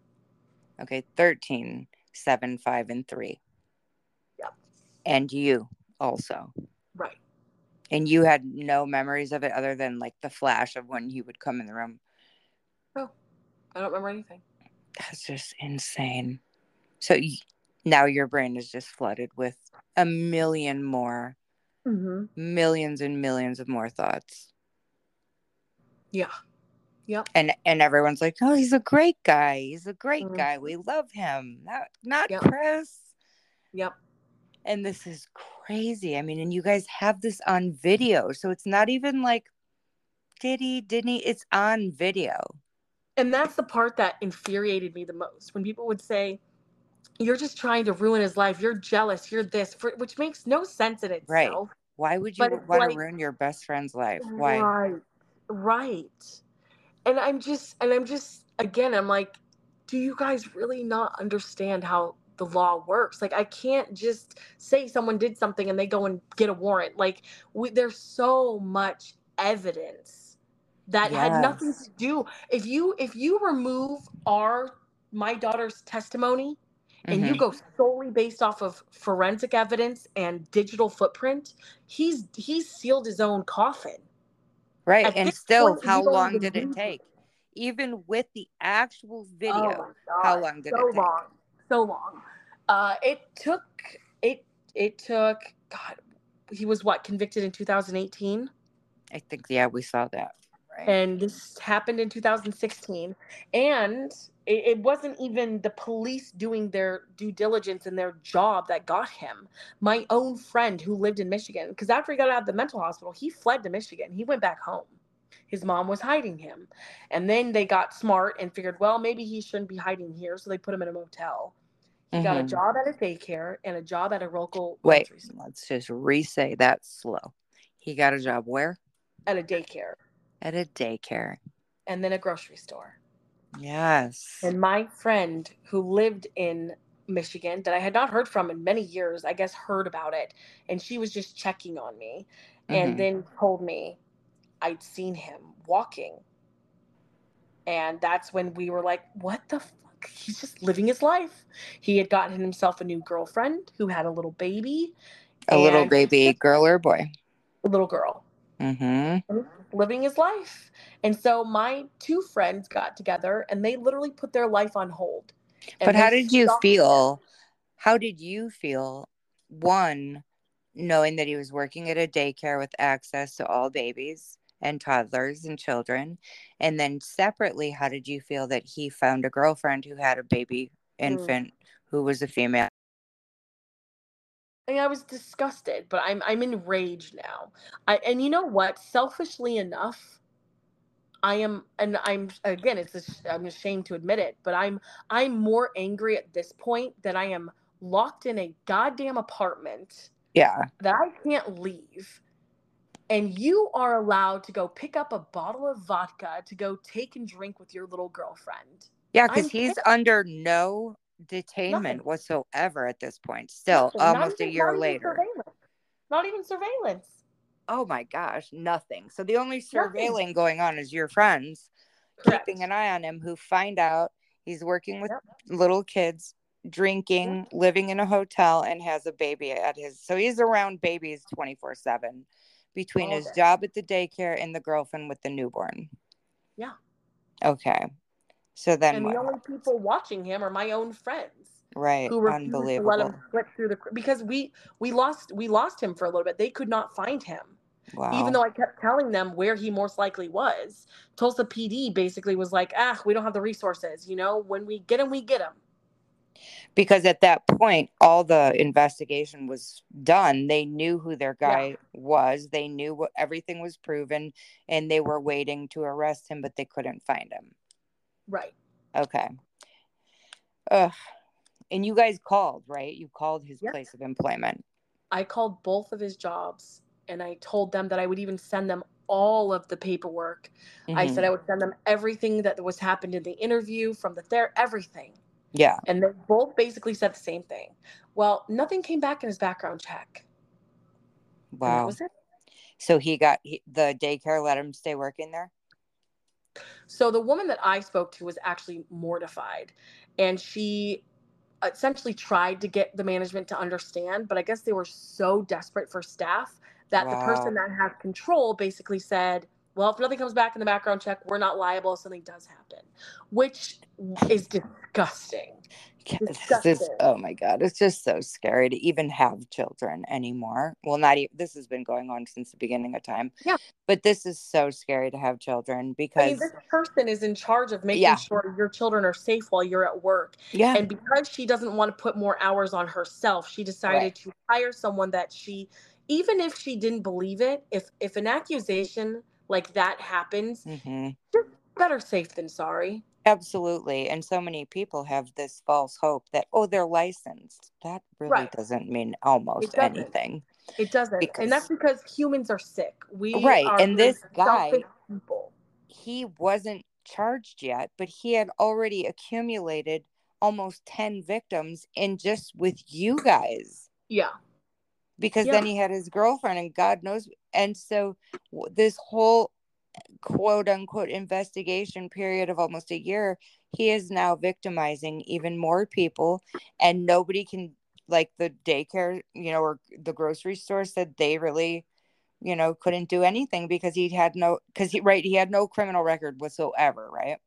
Okay, 13, 7, 5, and 3. Yep. And you also. Right. And you had no memories of it other than, like, the flash of when he would come in the room. No, I don't remember anything. That's just insane. So now your brain is just flooded with a million more, mm-hmm. millions and millions of more thoughts. Yeah. Yep. And everyone's like, oh, he's a great guy. He's a great mm-hmm. guy. We love him. Not yep. Chris. Yep. And this is crazy. I mean, and you guys have this on video. So it's not even like, did he? It's on video. And that's the part that infuriated me the most. When people would say, you're just trying to ruin his life. You're jealous. You're this. Which makes no sense in itself. Right. Why would you want to ruin your best friend's life? Why? Right. And I'm just, again, I'm like, do you guys really not understand how the law works? Like, I can't just say someone did something and they go and get a warrant. Like, there's so much evidence that yes. had nothing to do. If you remove my daughter's testimony and mm-hmm. you go solely based off of forensic evidence and digital footprint, he's sealed his own coffin. Right. And still, how long did it take? Even with the actual video, how long did it take? So long. It took, God, he was convicted in 2018? I think, yeah, we saw that. Right. And this happened in 2016. And it wasn't even the police doing their due diligence and their job that got him. My own friend who lived in Michigan, because after he got out of the mental hospital, he fled to Michigan. He went back home. His mom was hiding him. And then they got smart and figured, well, maybe he shouldn't be hiding here. So they put him in a motel. He mm-hmm. got a job at a daycare and a job at a local. Wait, let's just re-say that slow. He got a job where? At a daycare. At a daycare. And then a grocery store. Yes. And my friend who lived in Michigan that I had not heard from in many years, I guess, heard about it. And she was just checking on me mm-hmm. and then told me I'd seen him walking. And that's when we were like, what the fuck? He's just living his life. He had gotten himself a new girlfriend who had a little baby. Girl or boy? A little girl. Mm-hmm. Living his life. And so my two friends got together and they literally put their life on hold. But how did you feel, one, knowing that he was working at a daycare with access to all babies and toddlers and children, and then separately, how did you feel that he found a girlfriend who had a baby infant who was a female? I was disgusted, but I'm enraged now. And you know what? Selfishly enough, I am, and I'm again. I'm ashamed to admit it, but I'm more angry at this point that I am locked in a goddamn apartment. Yeah, that I can't leave, and you are allowed to go pick up a bottle of vodka to go take and drink with your little girlfriend. Yeah, because he's under no detainment whatsoever at this point. Still, almost a year later. Not even surveillance. Oh my gosh, nothing. So the only surveilling going on is your friends keeping an eye on him, who find out he's working with little kids, drinking, living in a hotel, and has a baby at his. So he's around babies 24/7 between his job at the daycare and the girlfriend with the newborn. Yeah. Okay. So then, and the only people watching him are my own friends, right? Who were unbelievable. To let him slip through because we lost him for a little bit. They could not find him. Wow. Even though I kept telling them where he most likely was. Tulsa PD basically was like, we don't have the resources. You know, when we get him, we get him. Because at that point, all the investigation was done. They knew who their guy was. They knew what everything was proven, and they were waiting to arrest him, but they couldn't find him. Right. Okay. Ugh. And you guys called, right? You called his place of employment. I called both of his jobs, and I told them that I would even send them all of the paperwork. Mm-hmm. I said I would send them everything that was happened in the interview, from the everything. Yeah. And they both basically said the same thing. Well, nothing came back in his background check. Wow. And that was it. So he got the daycare let him stay working there? So the woman that I spoke to was actually mortified. And she essentially tried to get the management to understand. But I guess they were so desperate for staff that the person that had control basically said, well, if nothing comes back in the background check, we're not liable if something does happen, which is disgusting. Yeah, disgusting. Just, oh, my God. It's just so scary to even have children anymore. Well, not even. This has been going on since the beginning of time. Yeah. But this is so scary to have children because. I mean, this person is in charge of making sure your children are safe while you're at work. Yeah. And because she doesn't want to put more hours on herself, she decided to hire someone that she, even if she didn't believe it, if an accusation like that happens, you're better safe than sorry. Absolutely. And so many people have this false hope that, oh, they're licensed. That really doesn't mean almost anything. It doesn't. Because, and that's because humans are sick. We are and this guy, people. He wasn't charged yet, but he had already accumulated almost 10 victims in just with you guys. Yeah. Because then he had his girlfriend and God knows. And so this whole quote unquote investigation period of almost a year, he is now victimizing even more people, and nobody can, like the daycare, you know, or the grocery store said they really, you know, couldn't do anything because he had no, because he had no criminal record whatsoever. Right.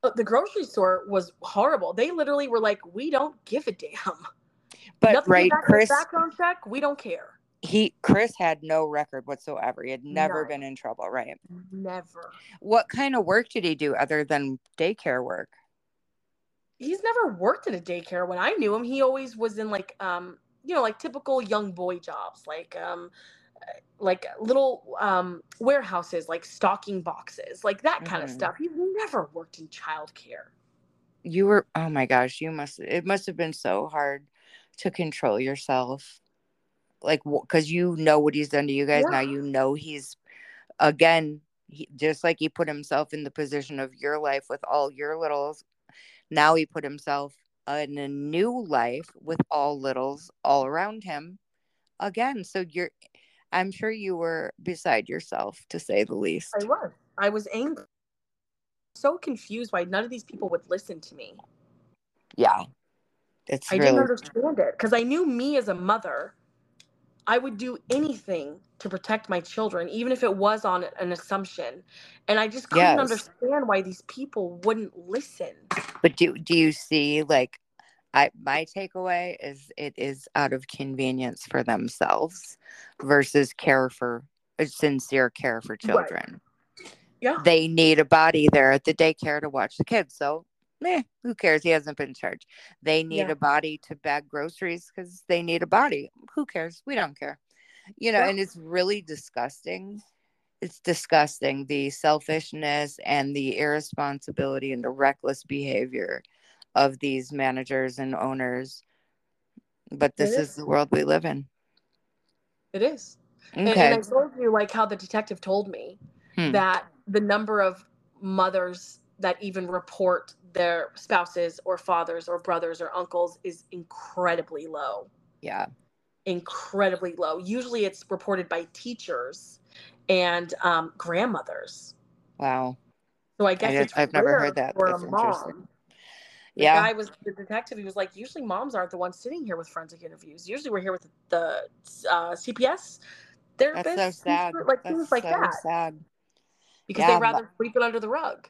But the grocery store was horrible. They literally were like, we don't give a damn. But nothing Chris, background check, we don't care. Chris had no record whatsoever. He had never been in trouble, right? Never. What kind of work did he do other than daycare work? He's never worked at a daycare. When I knew him, he always was in like, you know, like typical young boy jobs, like little warehouses, like stocking boxes, like that kind of stuff. He's never worked in childcare. You were, oh my gosh, it must have been so hard to control yourself. Like, because you know what he's done to you guys now. You know he's, again, just like he put himself in the position of your life with all your littles, now he put himself in a new life with all littles all around him again. So I'm sure you were beside yourself, to say the least. I was angry. So confused why none of these people would listen to me. Yeah. I didn't understand it because I knew me as a mother. I would do anything to protect my children, even if it was on an assumption. And I just couldn't understand why these people wouldn't listen. But do you see, like, my takeaway is it is out of convenience for themselves versus care for, sincere care for children. Right. Yeah. They need a body there at the daycare to watch the kids. So, who cares? He hasn't been charged. They need a body to bag groceries because they need a body. Who cares? We don't care. You know, and it's really disgusting. It's disgusting, the selfishness and the irresponsibility and the reckless behavior of these managers and owners. But this is the world we live in. It is. Okay. And I told you, like, how the detective told me that the number of mothers that even report their spouses or fathers or brothers or uncles is incredibly low. Yeah. Incredibly low. Usually it's reported by teachers and grandmothers. Wow. So I guess I've never heard that. That's interesting. Yeah. The guy was the detective. He was like, usually moms aren't the ones sitting here with forensic interviews. Usually we're here with the CPS therapists. That's so sad. Like, things like that. That's so sad. Because they'd rather sweep it under the rug.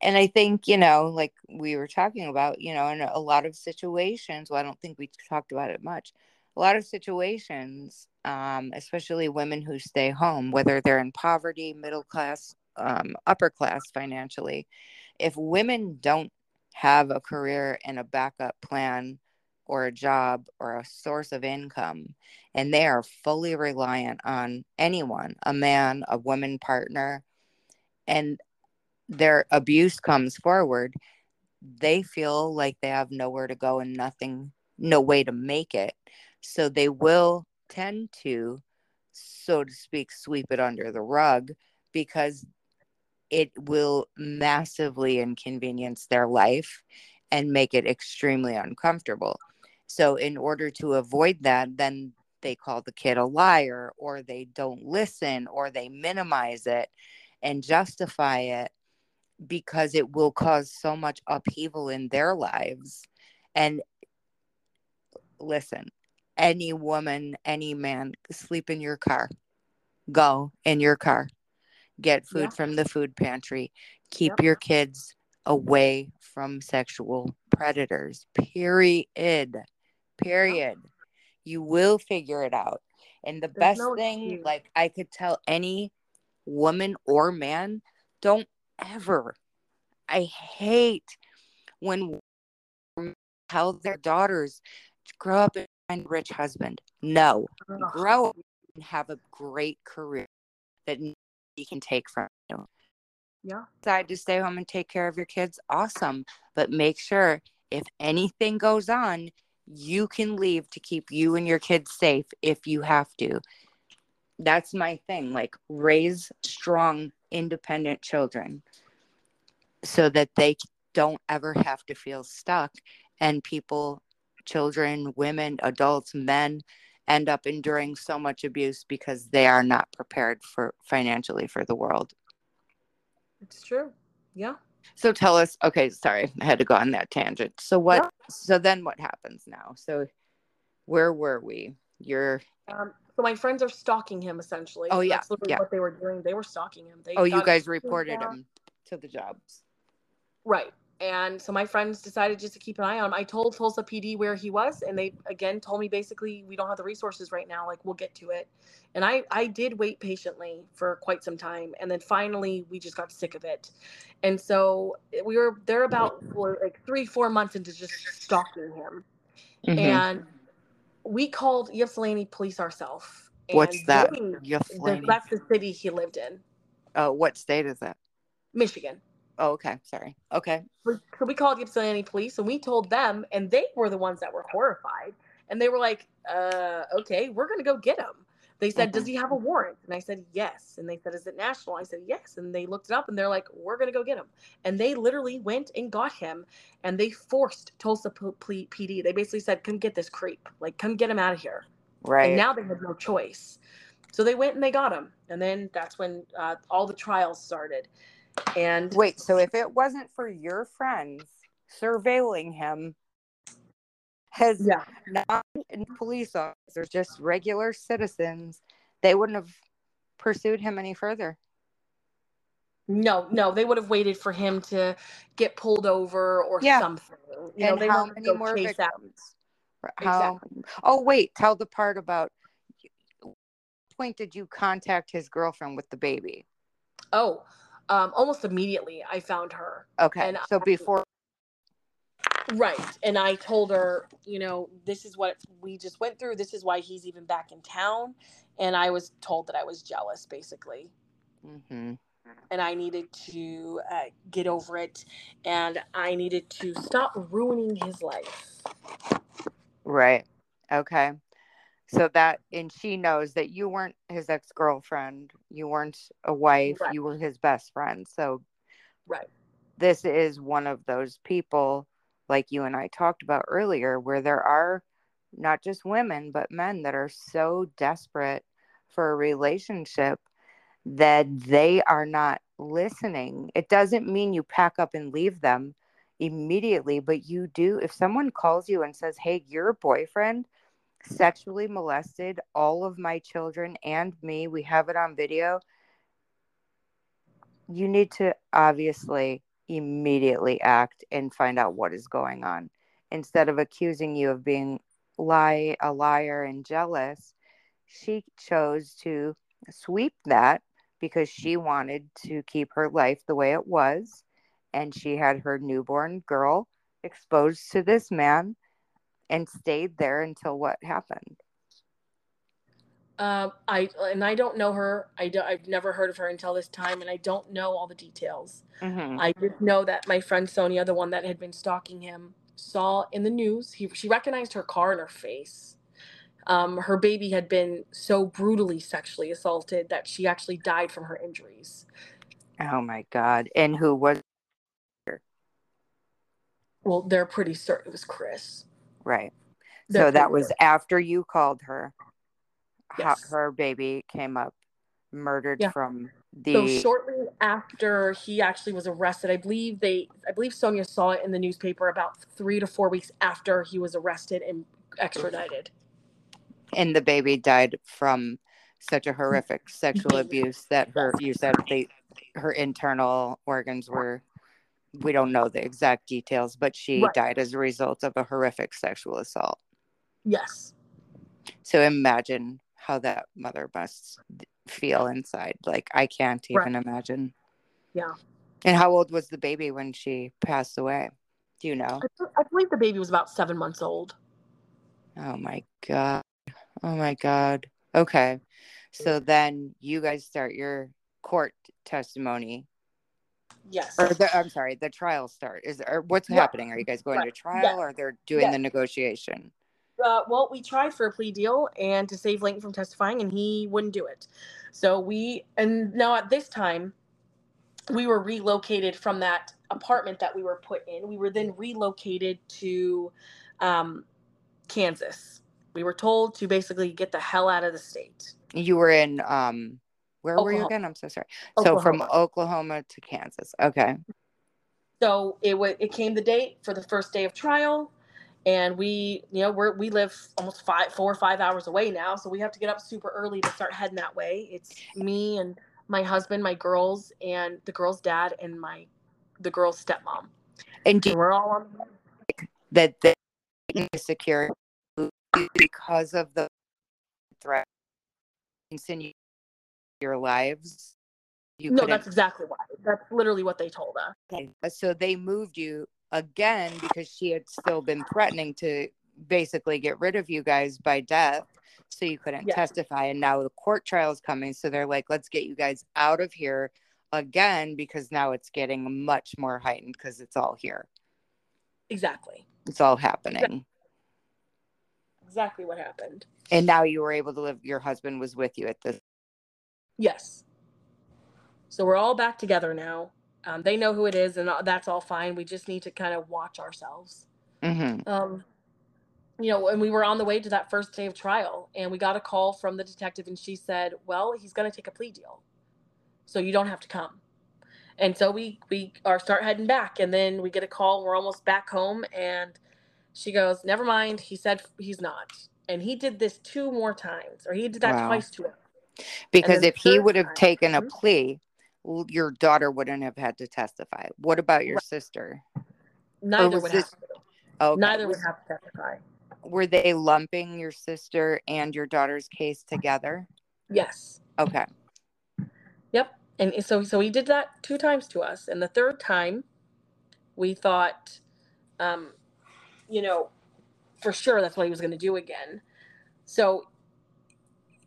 And I think, you know, like we were talking about, you know, in a lot of situations, well, I don't think we talked about it much. a lot of situations, especially women who stay home, whether they're in poverty, middle class, upper class financially, if women don't have a career and a backup plan or a job or a source of income, and they are fully reliant on anyone, a man, a woman partner, and their abuse comes forward, they feel like they have nowhere to go and nothing, no way to make it. So they will tend to, so to speak, sweep it under the rug because it will massively inconvenience their life and make it extremely uncomfortable. So in order to avoid that, then they call the kid a liar, or they don't listen, or they minimize it and justify it because it will cause so much upheaval in their lives. And listen, any woman, any man, sleep in your car, go in your car, get food from the food pantry, keep your kids away from sexual predators, period. You will figure it out. And the best thing, like I could tell any woman or man, don't ever, I hate when women tell their daughters, grow up and rich husband. No, grow up and have a great career that you can take from you. Yeah. Decide to stay home and take care of your kids. Awesome. But make sure if anything goes on, you can leave to keep you and your kids safe if you have to. That's my thing. Like, raise strong, independent children so that they don't ever have to feel stuck. And people, children, women, adults, men end up enduring so much abuse because they are not prepared for financially for the world. It's true. Yeah. So tell us, okay, sorry, I had to go on that tangent. So what, so then what happens now? So where were we? You're. So my friends are stalking him essentially. Oh yeah. That's literally what they were doing. They were stalking him. They you guys reported him to the jobs. Right. And so my friends decided just to keep an eye on him. I told Tulsa PD where he was, and they again told me basically we don't have the resources right now. Like, we'll get to it. And I did wait patiently for quite some time, and then finally we just got sick of it. And so we were there about like 3-4 months into just stalking him, and we called Ypsilanti police ourselves. What's that? Ypsilanti. That's the city he lived in. Oh, what state is that? Michigan. Oh, okay. Sorry. Okay. So we called Ypsilanti police and we told them, and they were the ones that were horrified. And they were like, okay, we're going to go get him. They said, does he have a warrant? And I said, yes. And they said, is it national? I said, yes. And they looked it up and they're like, we're going to go get him. And they literally went and got him, and they forced Tulsa PD. They basically said, come get this creep. Like, come get him out of here. Right. And now they had no choice. So they went and they got him. And then that's when all the trials started. And wait, so if it wasn't for your friends surveilling him as not police officers, just regular citizens, they wouldn't have pursued him any further. No, they would have waited for him to get pulled over or something. You and know, they how many more victims? Exactly. Oh, wait, tell the part about what point did you contact his girlfriend with the baby? Oh. Almost immediately, I found her. Okay, and so before. Right, and I told her, you know, this is what we just went through. This is why he's even back in town. And I was told that I was jealous, basically. And I needed to get over it. And I needed to stop ruining his life. Right, okay. So that, and she knows that you weren't his ex-girlfriend, you weren't a wife, you were his best friend. So this is one of those people, like you and I talked about earlier, where there are not just women, but men that are so desperate for a relationship that they are not listening. It doesn't mean you pack up and leave them immediately, but you do. If someone calls you and says, hey, your boyfriend sexually molested all of my children and me, we have it on video, you need to obviously immediately act and find out what is going on instead of accusing you of being lie, a liar, and jealous, she chose to sweep that because she wanted to keep her life the way it was. And she had her newborn girl exposed to this man and stayed there until what happened. I don't know her. I've never heard of her until this time, and I don't know all the details. Mm-hmm. I just know that my friend Sonia, the one that had been stalking him, saw in the news. She recognized her car in her face. Her baby had been so brutally sexually assaulted that she actually died from her injuries. Oh my God! And who was? Well, they're pretty certain it was Chris. Right. So that was after you called her. Yes. Her baby came up murdered from the. So shortly after he actually was arrested, I believe Sonia saw it in the newspaper about 3 to 4 weeks after he was arrested and extradited. And the baby died from such a horrific sexual abuse that her internal organs were. We don't know the exact details, but she died as a result of a horrific sexual assault. Yes. So imagine how that mother must feel inside. Like, I can't even imagine. Yeah. And how old was the baby when she passed away? Do you know? I believe the baby was about 7 months old. Oh, my God. Okay. So then you guys start your court testimony. Yes. Or the trial start. What's happening? Are you guys going to trial or they're doing the negotiation? Well, we tried for a plea deal and to save Layton from testifying, and he wouldn't do it. So now at this time, we were relocated from that apartment that we were put in. We were then relocated to Kansas. We were told to basically get the hell out of the state. You were in, where Oklahoma. Were you again? I'm so sorry. Oklahoma. So from Oklahoma to Kansas. Okay. So it came the date for the first day of trial. And we live almost 4 or 5 hours away now. So we have to get up super early to start heading that way. It's me and my husband, my girls, and the girl's dad, and the girl's stepmom. And we're all on that. They security because of the threat continue your lives. No, that's exactly why. That's literally what they told us. Okay. So they moved you. Again, because she had still been threatening to basically get rid of you guys by death, so you couldn't testify. And now the court trial is coming, so they're like, let's get you guys out of here again, because now it's getting much more heightened because it's all here. Exactly. It's all happening. Exactly what happened. And now you were able to live, your husband was with you at this. Yes. So we're all back together now. They know who it is, and that's all fine. We just need to kind of watch ourselves. Mm-hmm. And we were on the way to that first day of trial, and we got a call from the detective, and she said, well, he's going to take a plea deal, so you don't have to come. And so we start heading back, and then we get a call. We're almost back home, and she goes, never mind. He said he's not. And he did this 2 more times, or he did that twice to him. Because if he would have taken a plea, your daughter wouldn't have had to testify. What about your sister? Neither would have to testify. Were they lumping your sister and your daughter's case together? Yes. Okay. Yep. And so he did that 2 times to us. And the third time we thought, for sure that's what he was going to do again. So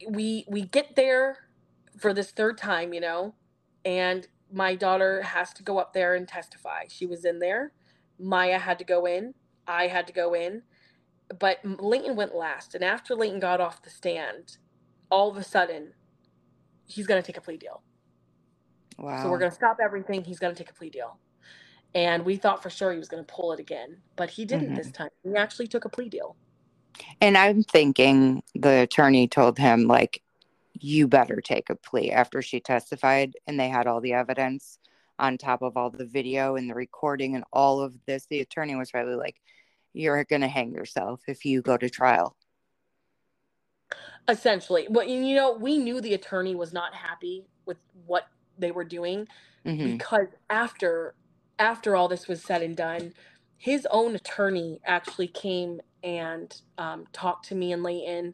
we get there for this third time, and my daughter has to go up there and testify. She was in there. Maya had to go in. I had to go in. But Layton went last. And after Layton got off the stand, all of a sudden, he's going to take a plea deal. Wow. So we're going to stop everything. He's going to take a plea deal. And we thought for sure he was going to pull it again. But he didn't this time. He actually took a plea deal. And I'm thinking the attorney told him, like, you better take a plea after she testified and they had all the evidence on top of all the video and the recording and all of this. The attorney was probably like, you're going to hang yourself if you go to trial. Essentially. But, we knew the attorney was not happy with what they were doing because after all this was said and done, his own attorney actually came and talked to me and Layton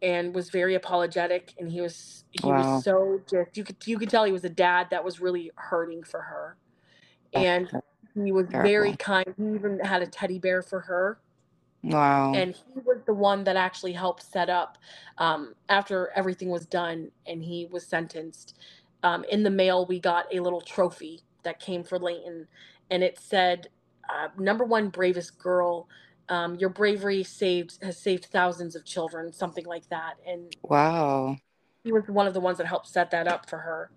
and was very apologetic. And he was so just, you could tell he was a dad that was really hurting for her. And he was very kind. He even had a teddy bear for her. Wow. And he was the one that actually helped set up after everything was done and he was sentenced. In the mail, we got a little trophy that came for Layton, and it said, #1 bravest girl. Your bravery has saved thousands of children, something like that. And wow, he was one of the ones that helped set that up for her.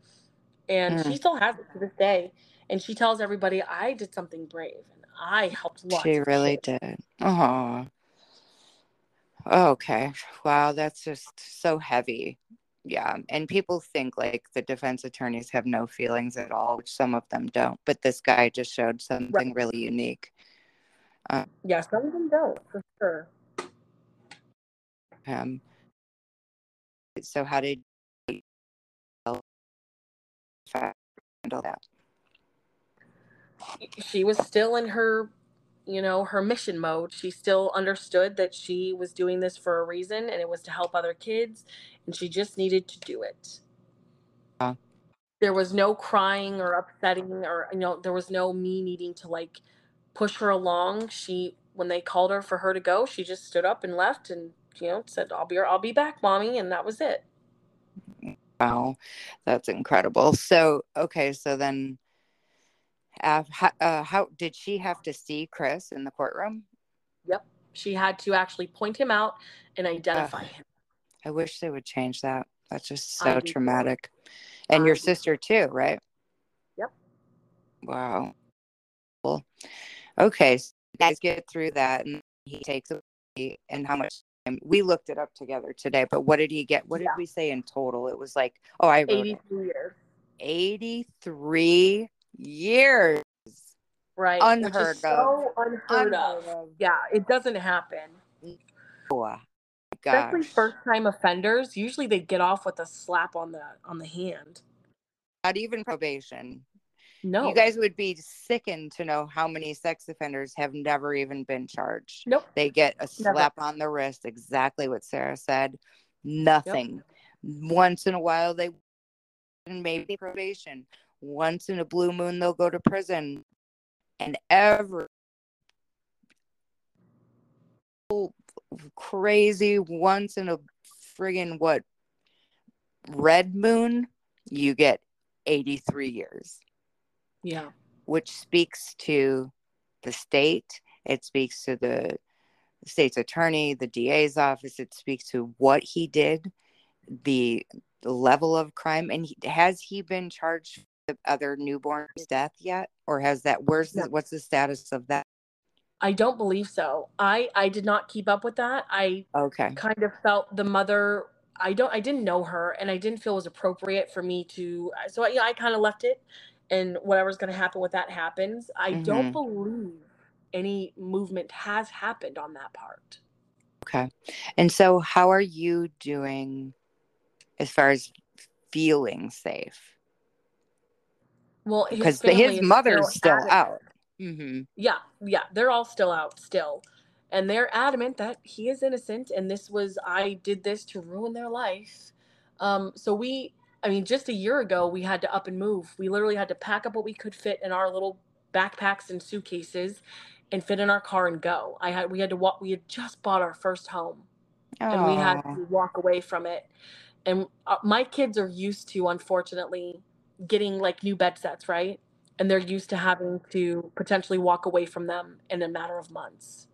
And she still has it to this day. And she tells everybody, I did something brave. And I helped lots. She really did. Oh, okay. Wow, that's just so heavy. Yeah, and people think, like, the defense attorneys have no feelings at all, which some of them don't. But this guy just showed something really unique. Yeah, some of them don't, for sure. So how did you handle that? She was still in her, her mission mode. She still understood that she was doing this for a reason, and it was to help other kids, and she just needed to do it. There was no crying or upsetting or, there was no me needing to, like, push her along. When they called her for her to go, she just stood up and left and, said, I'll be back, Mommy, and that was it. Wow, that's incredible. So, okay, so then... how did she have to see Chris in the courtroom? Yep. She had to actually point him out and identify him. I wish they would change that. That's just so traumatic. And your sister too, right? Yep. Wow. Cool. Okay. So you guys get through that and he takes away, and how much time? We looked it up together today, but what did he get? What did we say in total? It was like, I wrote 83 years. 83 years, right? Unheard of. So unheard of. Yeah, it doesn't happen. Oh, especially first-time offenders. Usually, they get off with a slap on the hand. Not even probation. No, you guys would be sickened to know how many sex offenders have never even been charged. Nope, they get a slap on the wrist. Exactly what Sara said. Nothing. Yep. Once in a while, they maybe probation. Once in a blue moon, they'll go to prison, and every crazy once in a friggin' red moon, you get 83 years. Yeah. Which speaks to the state. It speaks to the state's attorney, the DA's office. It speaks to what he did, the level of crime. And has he been charged the other newborn's death yet, or has that? What's the status of that? I don't believe so. I did not keep up with that. I kind of felt the mother. I didn't know her, and I didn't feel it was appropriate for me to. So I kind of left it, and whatever's going to happen with that happens. I don't believe any movement has happened on that part. Okay, and so how are you doing as far as feeling safe? Well, because his mother's still out. Mm-hmm. Yeah, they're all still out still, and they're adamant that he is innocent and I did this to ruin their life. So just a year ago we had to up and move. We literally had to pack up what we could fit in our little backpacks and suitcases, and fit in our car and go. We had just bought our first home, and we had to walk away from it. And my kids are used to, unfortunately, getting like new bed sets, right? And they're used to having to potentially walk away from them in a matter of months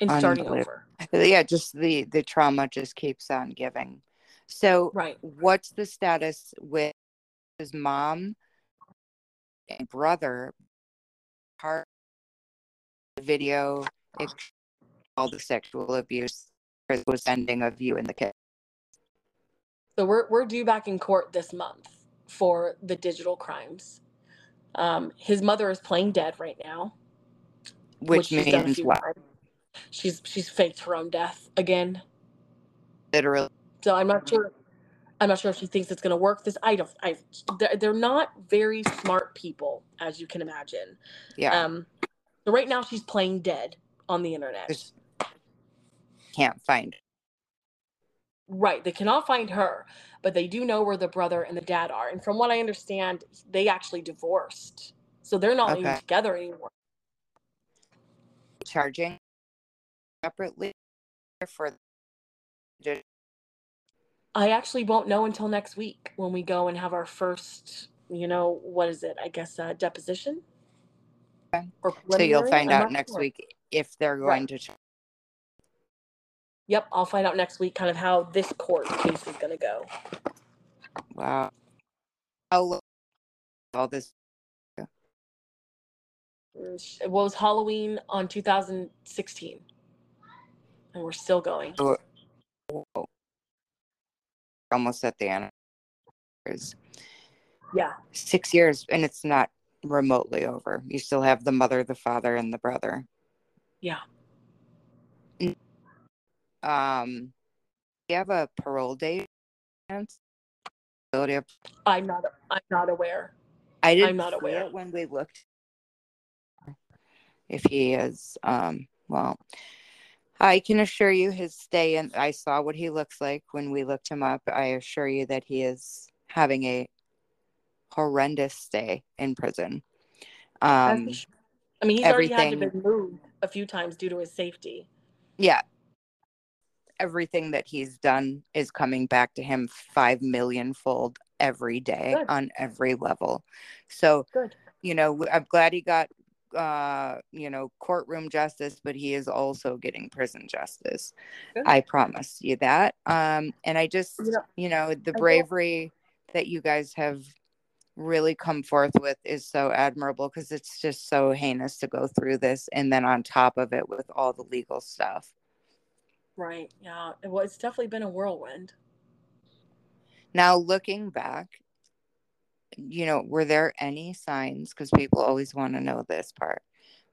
and starting over. Yeah, just the trauma just keeps on giving. So what's the status with his mom and brother? Part of the video, all the sexual abuse was ending of you and the kids. So we're due back in court this month for the digital crimes. His mother is playing dead right now, which means what? She's faked her own death again. Literally. So I'm not sure if she thinks it's going to work. They're not very smart people, as you can imagine. Yeah. So right now she's playing dead on the internet. Can't find her. Right, they cannot find her, but they do know where the brother and the dad are. And from what I understand, they actually divorced. So they're not even together anymore. Charging separately for the... I actually won't know until next week when we go and have our first, you know, what is it? I guess deposition. Okay. Or so you'll find out next week if they're going to charge. Yep, I'll find out next week kind of how this court case is going to go. Wow. All this. Yeah. It was Halloween on 2016. And we're still going. Whoa. Almost at the end. Yeah. 6 years, and it's not remotely over. You still have the mother, the father, and the brother. Yeah. Do you have a parole date? I'm not aware. I'm not aware when we looked. If he is, well, I can assure you his stay, and I saw what he looks like when we looked him up. I assure you that he is having a horrendous stay in prison. I mean, he's already had to be moved a few times due to his safety. Yeah. Everything that he's done is coming back to him 5 million-fold every day on every level. So, you know, I'm glad he got, you know, courtroom justice, but he is also getting prison justice. Good. I promise you that. And I just, you know, the bravery that you guys have really come forth with is so admirable, because it's just so heinous to go through this. And then on top of it with all the legal stuff. Right. Yeah. Well, it's definitely been a whirlwind. Now, looking back, you know, were there any signs? Because people always want to know this part.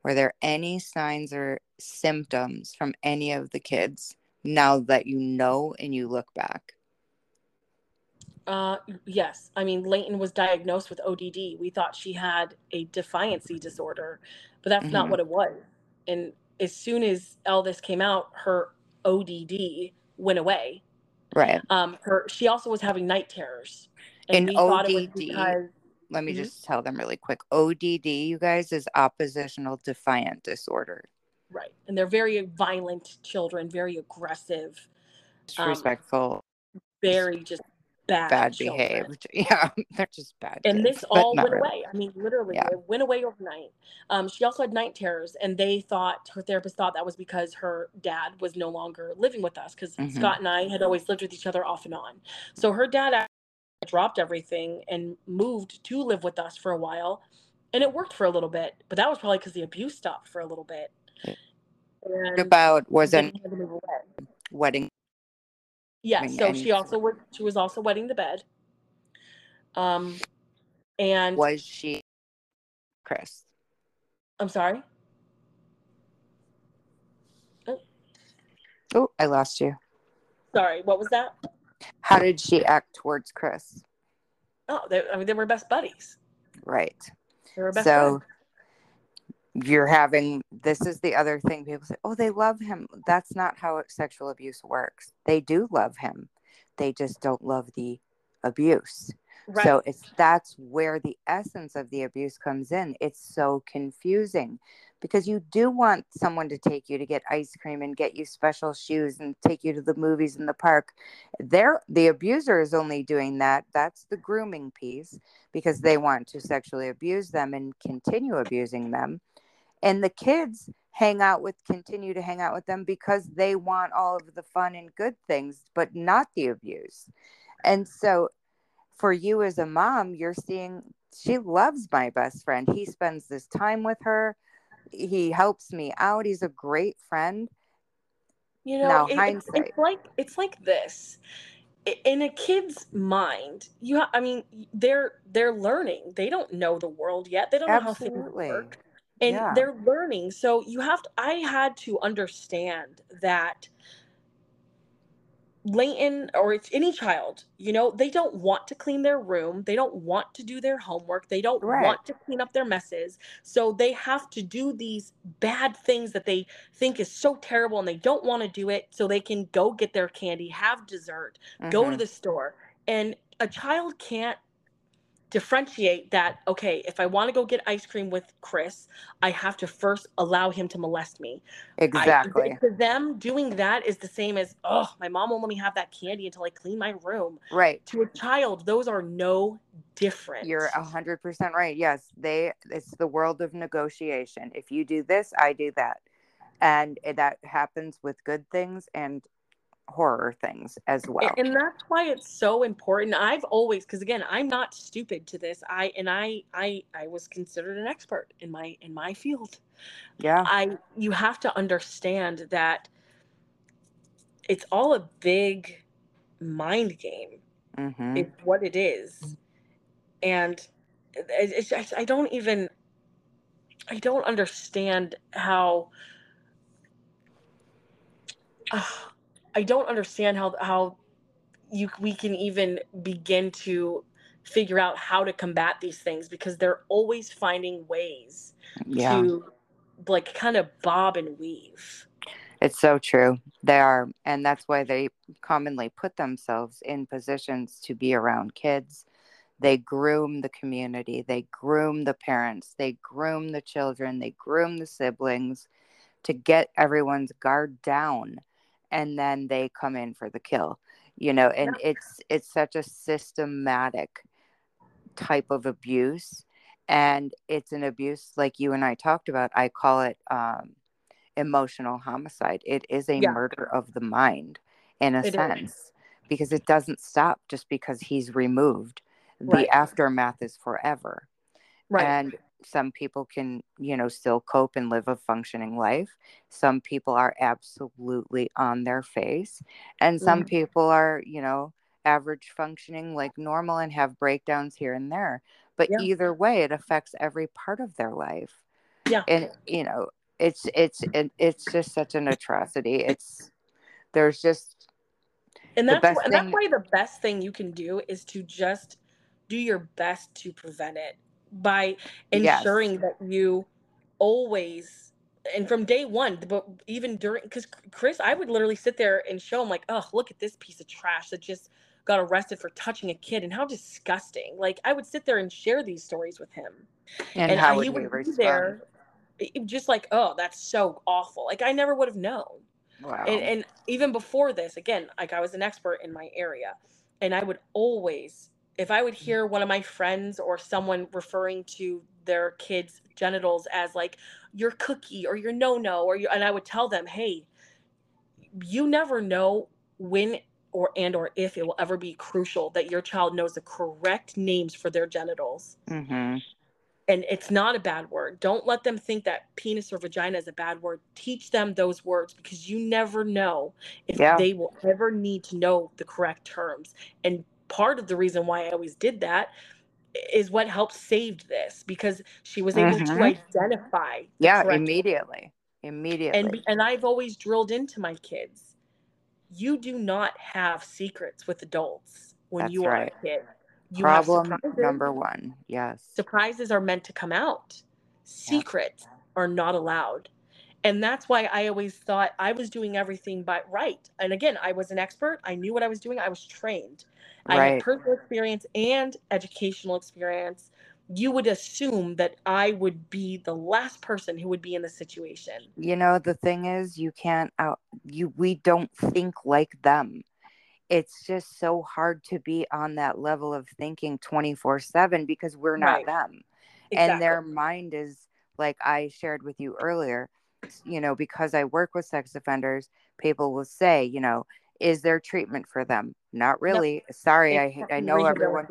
Were there any signs or symptoms from any of the kids now that you know and you look back? Yes. I mean, Layton was diagnosed with ODD. We thought she had a defiancy disorder, but that's not what it was. And as soon as all this came out, her ODD went away. Right. She also was having night terrors. And ODD, let me just tell them really quick. ODD, you guys, is oppositional defiant disorder. Right. And they're very violent children, very aggressive. Disrespectful. Very just bad. Bad children. Behaved. Yeah. They're just bad. And kids, this all went away. I mean, literally, it went away overnight. She also had night terrors, and her therapist thought that was because her dad was no longer living with us, because Scott and I had always lived with each other off and on. So her dad actually dropped everything and moved to live with us for a while, and it worked for a little bit, but that was probably because the abuse stopped for a little bit. And wedding. Yeah, so she was also wedding the bed. And was she Chris? I'm sorry. Oh, I lost you. Sorry, what was that? How did she act towards Chris? Oh, they were best buddies. Right. They were best buddies. So you're having, this is the other thing people say, oh, they love him. That's not how sexual abuse works. They do love him. They just don't love the abuse. Right. So that's where the essence of the abuse comes in. It's so confusing, because you do want someone to take you to get ice cream and get you special shoes and take you to the movies in the park. The abuser is only doing that. That's the grooming piece, because they want to sexually abuse them and continue abusing them. And the kids continue to hang out with them because they want all of the fun and good things, but not the abuse. And so for you as a mom, you're seeing, she loves my best friend. He spends this time with her. He helps me out. He's a great friend. You know, now, hindsight. It's like this. In a kid's mind, they're learning. They don't know the world yet. They don't know how things work. And they're learning. So I had to understand that Layton or any child, you know, they don't want to clean their room. They don't want to do their homework. They don't want to clean up their messes. So they have to do these bad things that they think is so terrible and they don't want to do it so they can go get their candy, have dessert, go to the store. And a child can't differentiate that, okay, if I want to go get ice cream with Chris, I have to first allow him to molest me. Exactly. For them, doing that is the same as, oh, my mom won't let me have that candy until I clean my room. Right. To a child, those are no different. You're 100% right. Yes. It's the world of negotiation. If you do this, I do that. And that happens with good things and horror things as well. And that's why it's so important. I've always, because again, I'm not stupid to this. I was considered an expert in my field. Yeah. You have to understand that it's all a big mind game. Mm-hmm. It's what it is. And it's I don't understand how we can even begin to figure out how to combat these things, because they're always finding ways to like kind of bob and weave. It's so true. They are. And that's why they commonly put themselves in positions to be around kids. They groom the community. They groom the parents. They groom the children. They groom the siblings to get everyone's guard down. And then they come in for the kill, you know, and it's such a systematic type of abuse. And it's an abuse like you and I talked about. I call it emotional homicide. It is a murder of the mind in a sense, because it doesn't stop just because he's removed. Right. The aftermath is forever. Right. And some people can, you know, still cope and live a functioning life. Some people are absolutely on their face. And some people are, you know, average functioning like normal and have breakdowns here and there. But either way, it affects every part of their life. Yeah. And, you know, it's just such an atrocity. And that's why the best thing you can do is to just do your best to prevent it, by ensuring that you always, and from day one, but even during, because Chris, I would literally sit there and show him like, oh, look at this piece of trash that just got arrested for touching a kid, and how disgusting. Like, I would sit there and share these stories with him. And how he would be there just like, oh, that's so awful. Like, I never would have known. Wow. And even before this, again, like I was an expert in my area, and I would always, if I would hear one of my friends or someone referring to their kids' genitals as like your cookie or your no-no, and I would tell them, hey, you never know when or if it will ever be crucial that your child knows the correct names for their genitals. Mm-hmm. And it's not a bad word. Don't let them think that penis or vagina is a bad word. Teach them those words, because you never know if they will ever need to know the correct terms. And part of the reason why I always did that is what helped save this, because she was able to identify. Yeah, immediately. And I've always drilled into my kids, you do not have secrets with adults when you are a kid. You Problem number one. Yes. Surprises are meant to come out. Secrets are not allowed. And that's why I always thought I was doing everything right. And again, I was an expert. I knew what I was doing. I was trained. I had personal experience and educational experience. You would assume that I would be the last person who would be in the situation. You know, the thing is, you can't we don't think like them. It's just so hard to be on that level of thinking 24/7, because we're not them. Exactly. And their mind is, like I shared with you earlier, you know, because I work with sex offenders, people will say, you know, is there treatment for them? Not really. Nope. Sorry. I know everyone.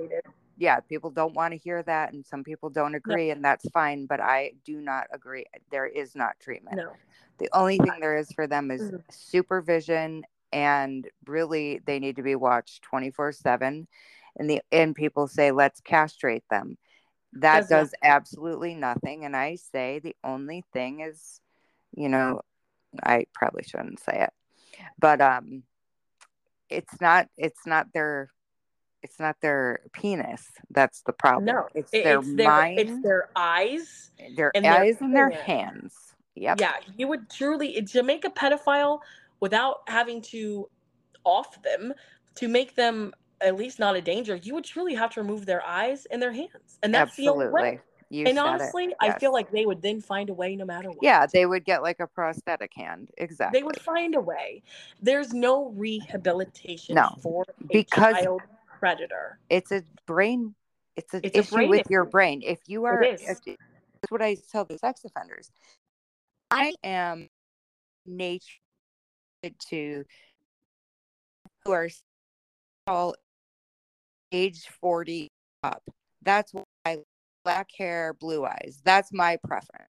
Yeah. People don't want to hear that. And some people don't agree, and that's fine. But I do not agree. There is not treatment. No. The only thing there is for them is supervision. And really, they need to be watched 24/7. And people say, let's castrate them. That does absolutely nothing. And I say the only thing is, you know, I probably shouldn't say it, but it's not their penis that's the problem. No, it's their mind. It's their eyes. Their hands. Yep. Yeah. You would truly, to make a pedophile without having to off them, to make them at least not a danger, you would truly have to remove their eyes and their hands. And that's absolutely the only way. Honestly, yes. I feel like they would then find a way no matter what. Yeah, they would get like a prosthetic hand. Exactly. They would find a way. There's no rehabilitation for a child predator. It's a brain. It's an issue with your brain. If you are, that's what I tell the sex offenders. I am nature to who are all age 40 up. That's what I. Black hair, blue eyes. That's my preference.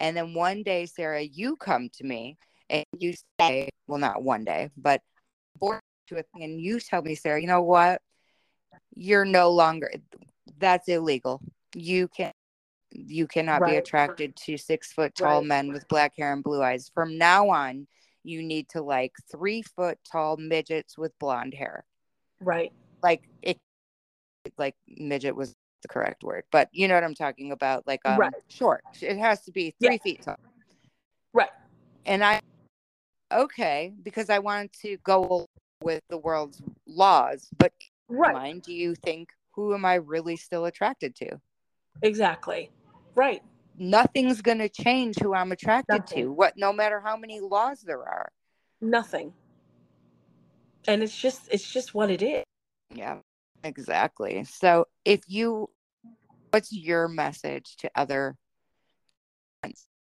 And then one day, Sara, you come to me and you say, well, not one day, but bored to a thing, and you tell me, Sara, you know what? You're no longer, that's illegal. You cannot be attracted to 6 foot tall men with black hair and blue eyes. From now on, you need to like 3 foot tall midgets with blonde hair. Right. Like midget was the correct word, but you know what I'm talking about, like short. It has to be 3 feet tall, right? And because I wanted to go with the world's laws, but mind, do you think, who am I really still attracted to? Exactly, right? Nothing's gonna change who I'm attracted to, no matter how many laws there are. Nothing. And it's just what it is. Yeah. Exactly. So what's your message to other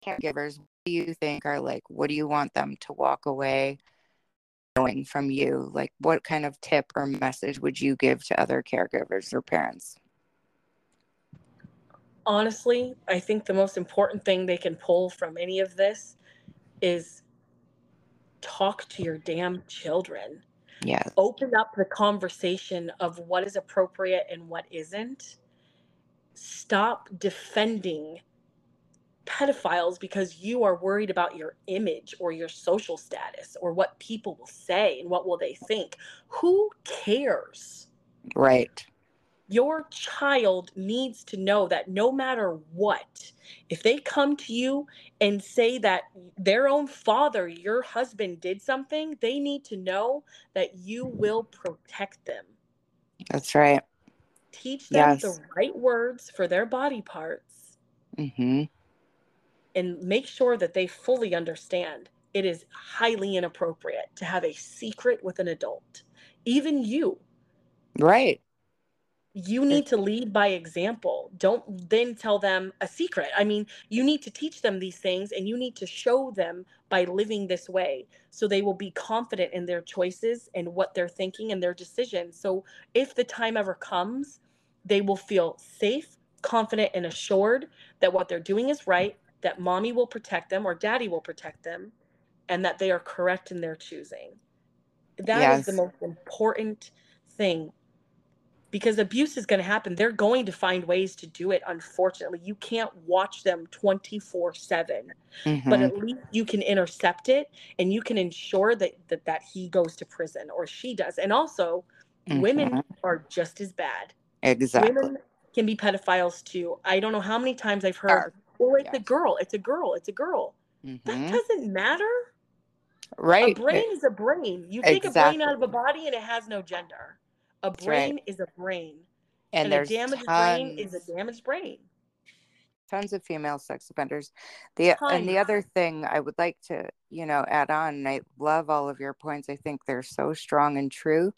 caregivers? What do you think are like, what do you want them to walk away knowing from you? Like, what kind of tip or message would you give to other caregivers or parents? Honestly, I think the most important thing they can pull from any of this is talk to your damn children. Yeah. Open up the conversation of what is appropriate and what isn't. Stop defending pedophiles because you are worried about your image or your social status or what people will say and what will they think. Who cares? Right. Your child needs to know that no matter what, if they come to you and say that their own father, your husband, did something, they need to know that you will protect them. That's right. Teach them the right words for their body parts. Mm-hmm. And make sure that they fully understand it is highly inappropriate to have a secret with an adult, even you. Right. You need to lead by example. Don't then tell them a secret. I mean, you need to teach them these things and you need to show them by living this way so they will be confident in their choices and what they're thinking and their decisions. So if the time ever comes, they will feel safe, confident, and assured that what they're doing is right, that mommy will protect them or daddy will protect them, and that they are correct in their choosing. That is the most important thing. Because abuse is going to happen. They're going to find ways to do it, unfortunately. You can't watch them 24/7. Mm-hmm. But at least you can intercept it and you can ensure that he goes to prison or she does. And also, women are just as bad. Exactly. Women can be pedophiles too. I don't know how many times I've heard, it's a girl, it's a girl, it's a girl. Mm-hmm. That doesn't matter. Right. A brain is a brain. You take a brain out of a body and it has no gender. A brain is a brain, and a damaged brain is a damaged brain. Tons of female sex offenders. The other thing I would like to, add on, and I love all of your points. I think they're so strong and true,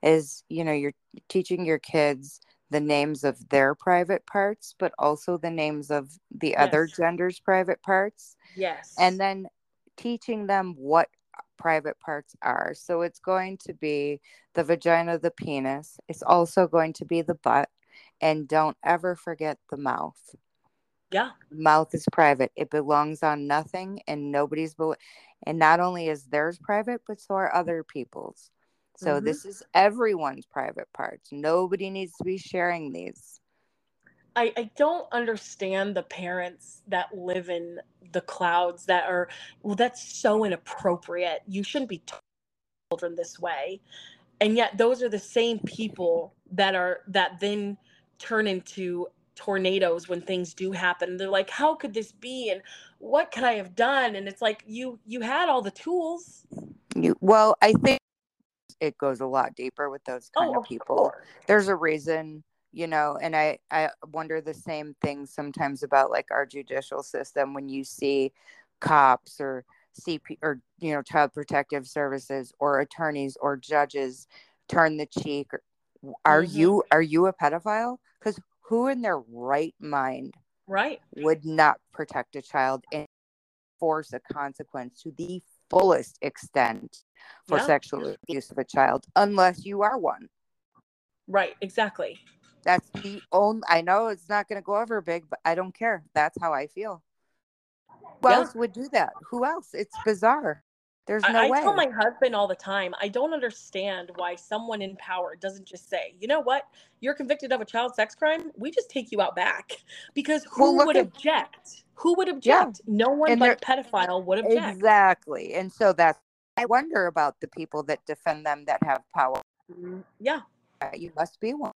is, you're teaching your kids the names of their private parts, but also the names of the other gender's private parts. Yes. And then teaching them what private parts are. So it's going to be the vagina, the penis. It's also going to be the butt. And don't ever forget the mouth. Yeah. Mouth is private. It belongs on nothing and nobody's. And not only is theirs private, but so are other people's. So this is everyone's private parts. Nobody needs to be sharing these. I don't understand the parents that live in the clouds that are, that's so inappropriate. You shouldn't be children this way. And yet those are the same people that then turn into tornadoes when things do happen. They're like, how could this be? And what could I have done? And it's like, you had all the tools. Well, I think it goes a lot deeper with those kind of people. Course. There's a reason, you know, and I wonder the same thing sometimes about like our judicial system when you see cops or CP or, you know, child protective services or attorneys or judges turn the cheek. Are you a pedophile? Because who in their right mind would not protect a child and force a consequence to the fullest extent for sexual abuse of a child, unless you are one. Right, exactly. That's the only, I know it's not going to go over big, but I don't care. That's how I feel. Who else would do that? Who else? It's bizarre. There's no way. I tell my husband all the time, I don't understand why someone in power doesn't just say, you know what? You're convicted of a child sex crime. We just take you out back. Because who would object? Who would object? Yeah. No one but a pedophile would object. Exactly. And so that's, I wonder about the people that defend them that have power. Yeah. You must be one.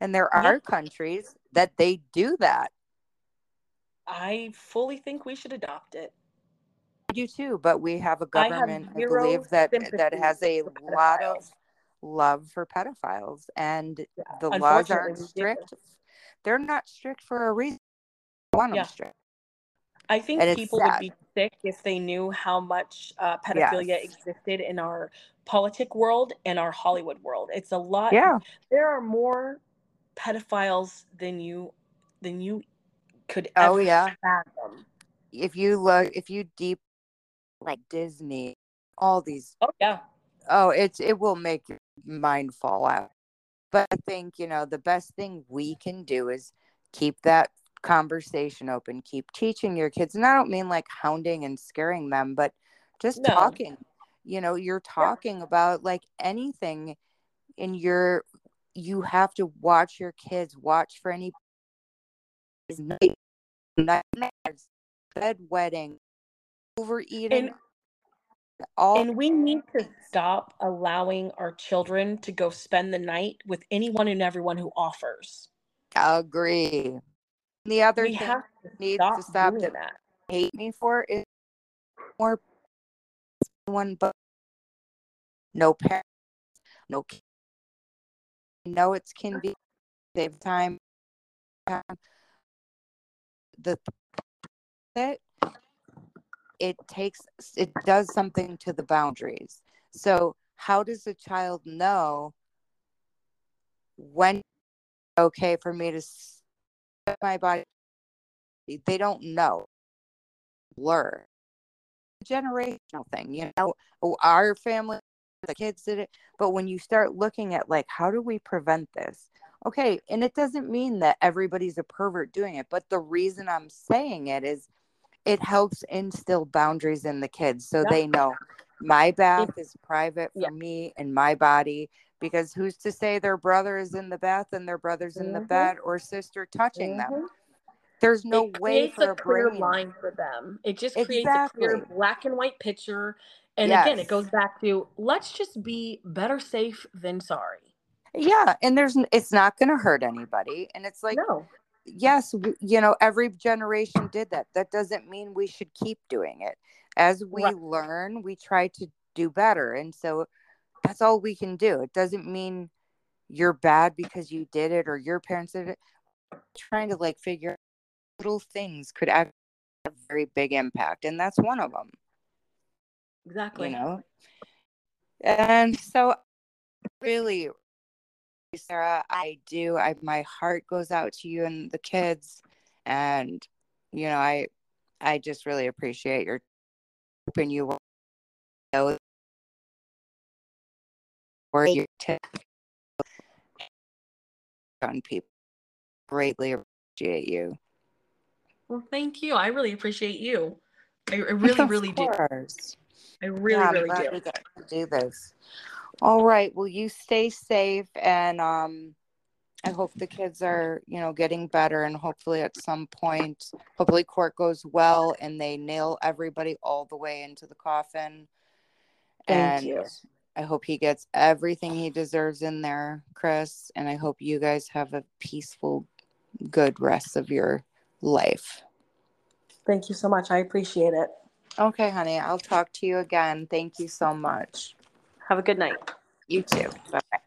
And there are countries that they do that. I fully think we should adopt it. I do too, but we have a government, I believe, that has a lot of love for pedophiles, and the laws aren't strict. They're not strict for a reason. I want them strict. I think people would be sick if they knew how much pedophilia existed in our politic world and our Hollywood world. It's a lot. Yeah. There are more pedophiles than you could ever fathom. If you look, like Disney, all these. Oh yeah. Oh, it will make your mind fall out. But I think, you know, the best thing we can do is keep that conversation open. Keep teaching your kids, and I don't mean like hounding and scaring them, but just talking. You know, you're talking about like anything, and you have to watch your kids. Watch for any nightmares, bedwetting, overeating. And we need to stop allowing our children to go spend the night with anyone and everyone who offers. I agree. The other thing that needs to stop that hate me for is more one, but no parents, no kids. No, it can be save time. It does something to the boundaries. So how does a child know when it's okay for me to my body? They don't know. Blur. Generational thing, you know. Our family, the kids did it. But when you start looking at like, how do we prevent this? Okay, and it doesn't mean that everybody's a pervert doing it, but the reason I'm saying it is it helps instill boundaries in the kids so they know my bath is private for me and my body, because who's to say their brother is in the bath and their brother's in the bed or sister touching them? There's no way for a clear line for them. It just creates a clear black and white picture. And again, it goes back to let's just be better safe than sorry. Yeah, and it's not going to hurt anybody. And it's like, yes, you know, every generation did that. That doesn't mean we should keep doing it. As we learn, we try to do better. And so that's all we can do. It doesn't mean you're bad because you did it or your parents did it. We're trying to like figure out little things could have a very big impact. And that's one of them. Exactly. You know? And so really... Sara, I do. My heart goes out to you and the kids, and you know, I just really appreciate your help, and you know where you tip on people. Greatly appreciate you. Well, thank you. I really appreciate you. I really do. Do this. All right. Well, you stay safe, and I hope the kids are, you know, getting better, and hopefully at some point, court goes well and they nail everybody all the way into the coffin. Thank you. I hope he gets everything he deserves in there, Chris. And I hope you guys have a peaceful, good rest of your life. Thank you so much. I appreciate it. Okay, honey. I'll talk to you again. Thank you so much. Have a good night. You too. Bye.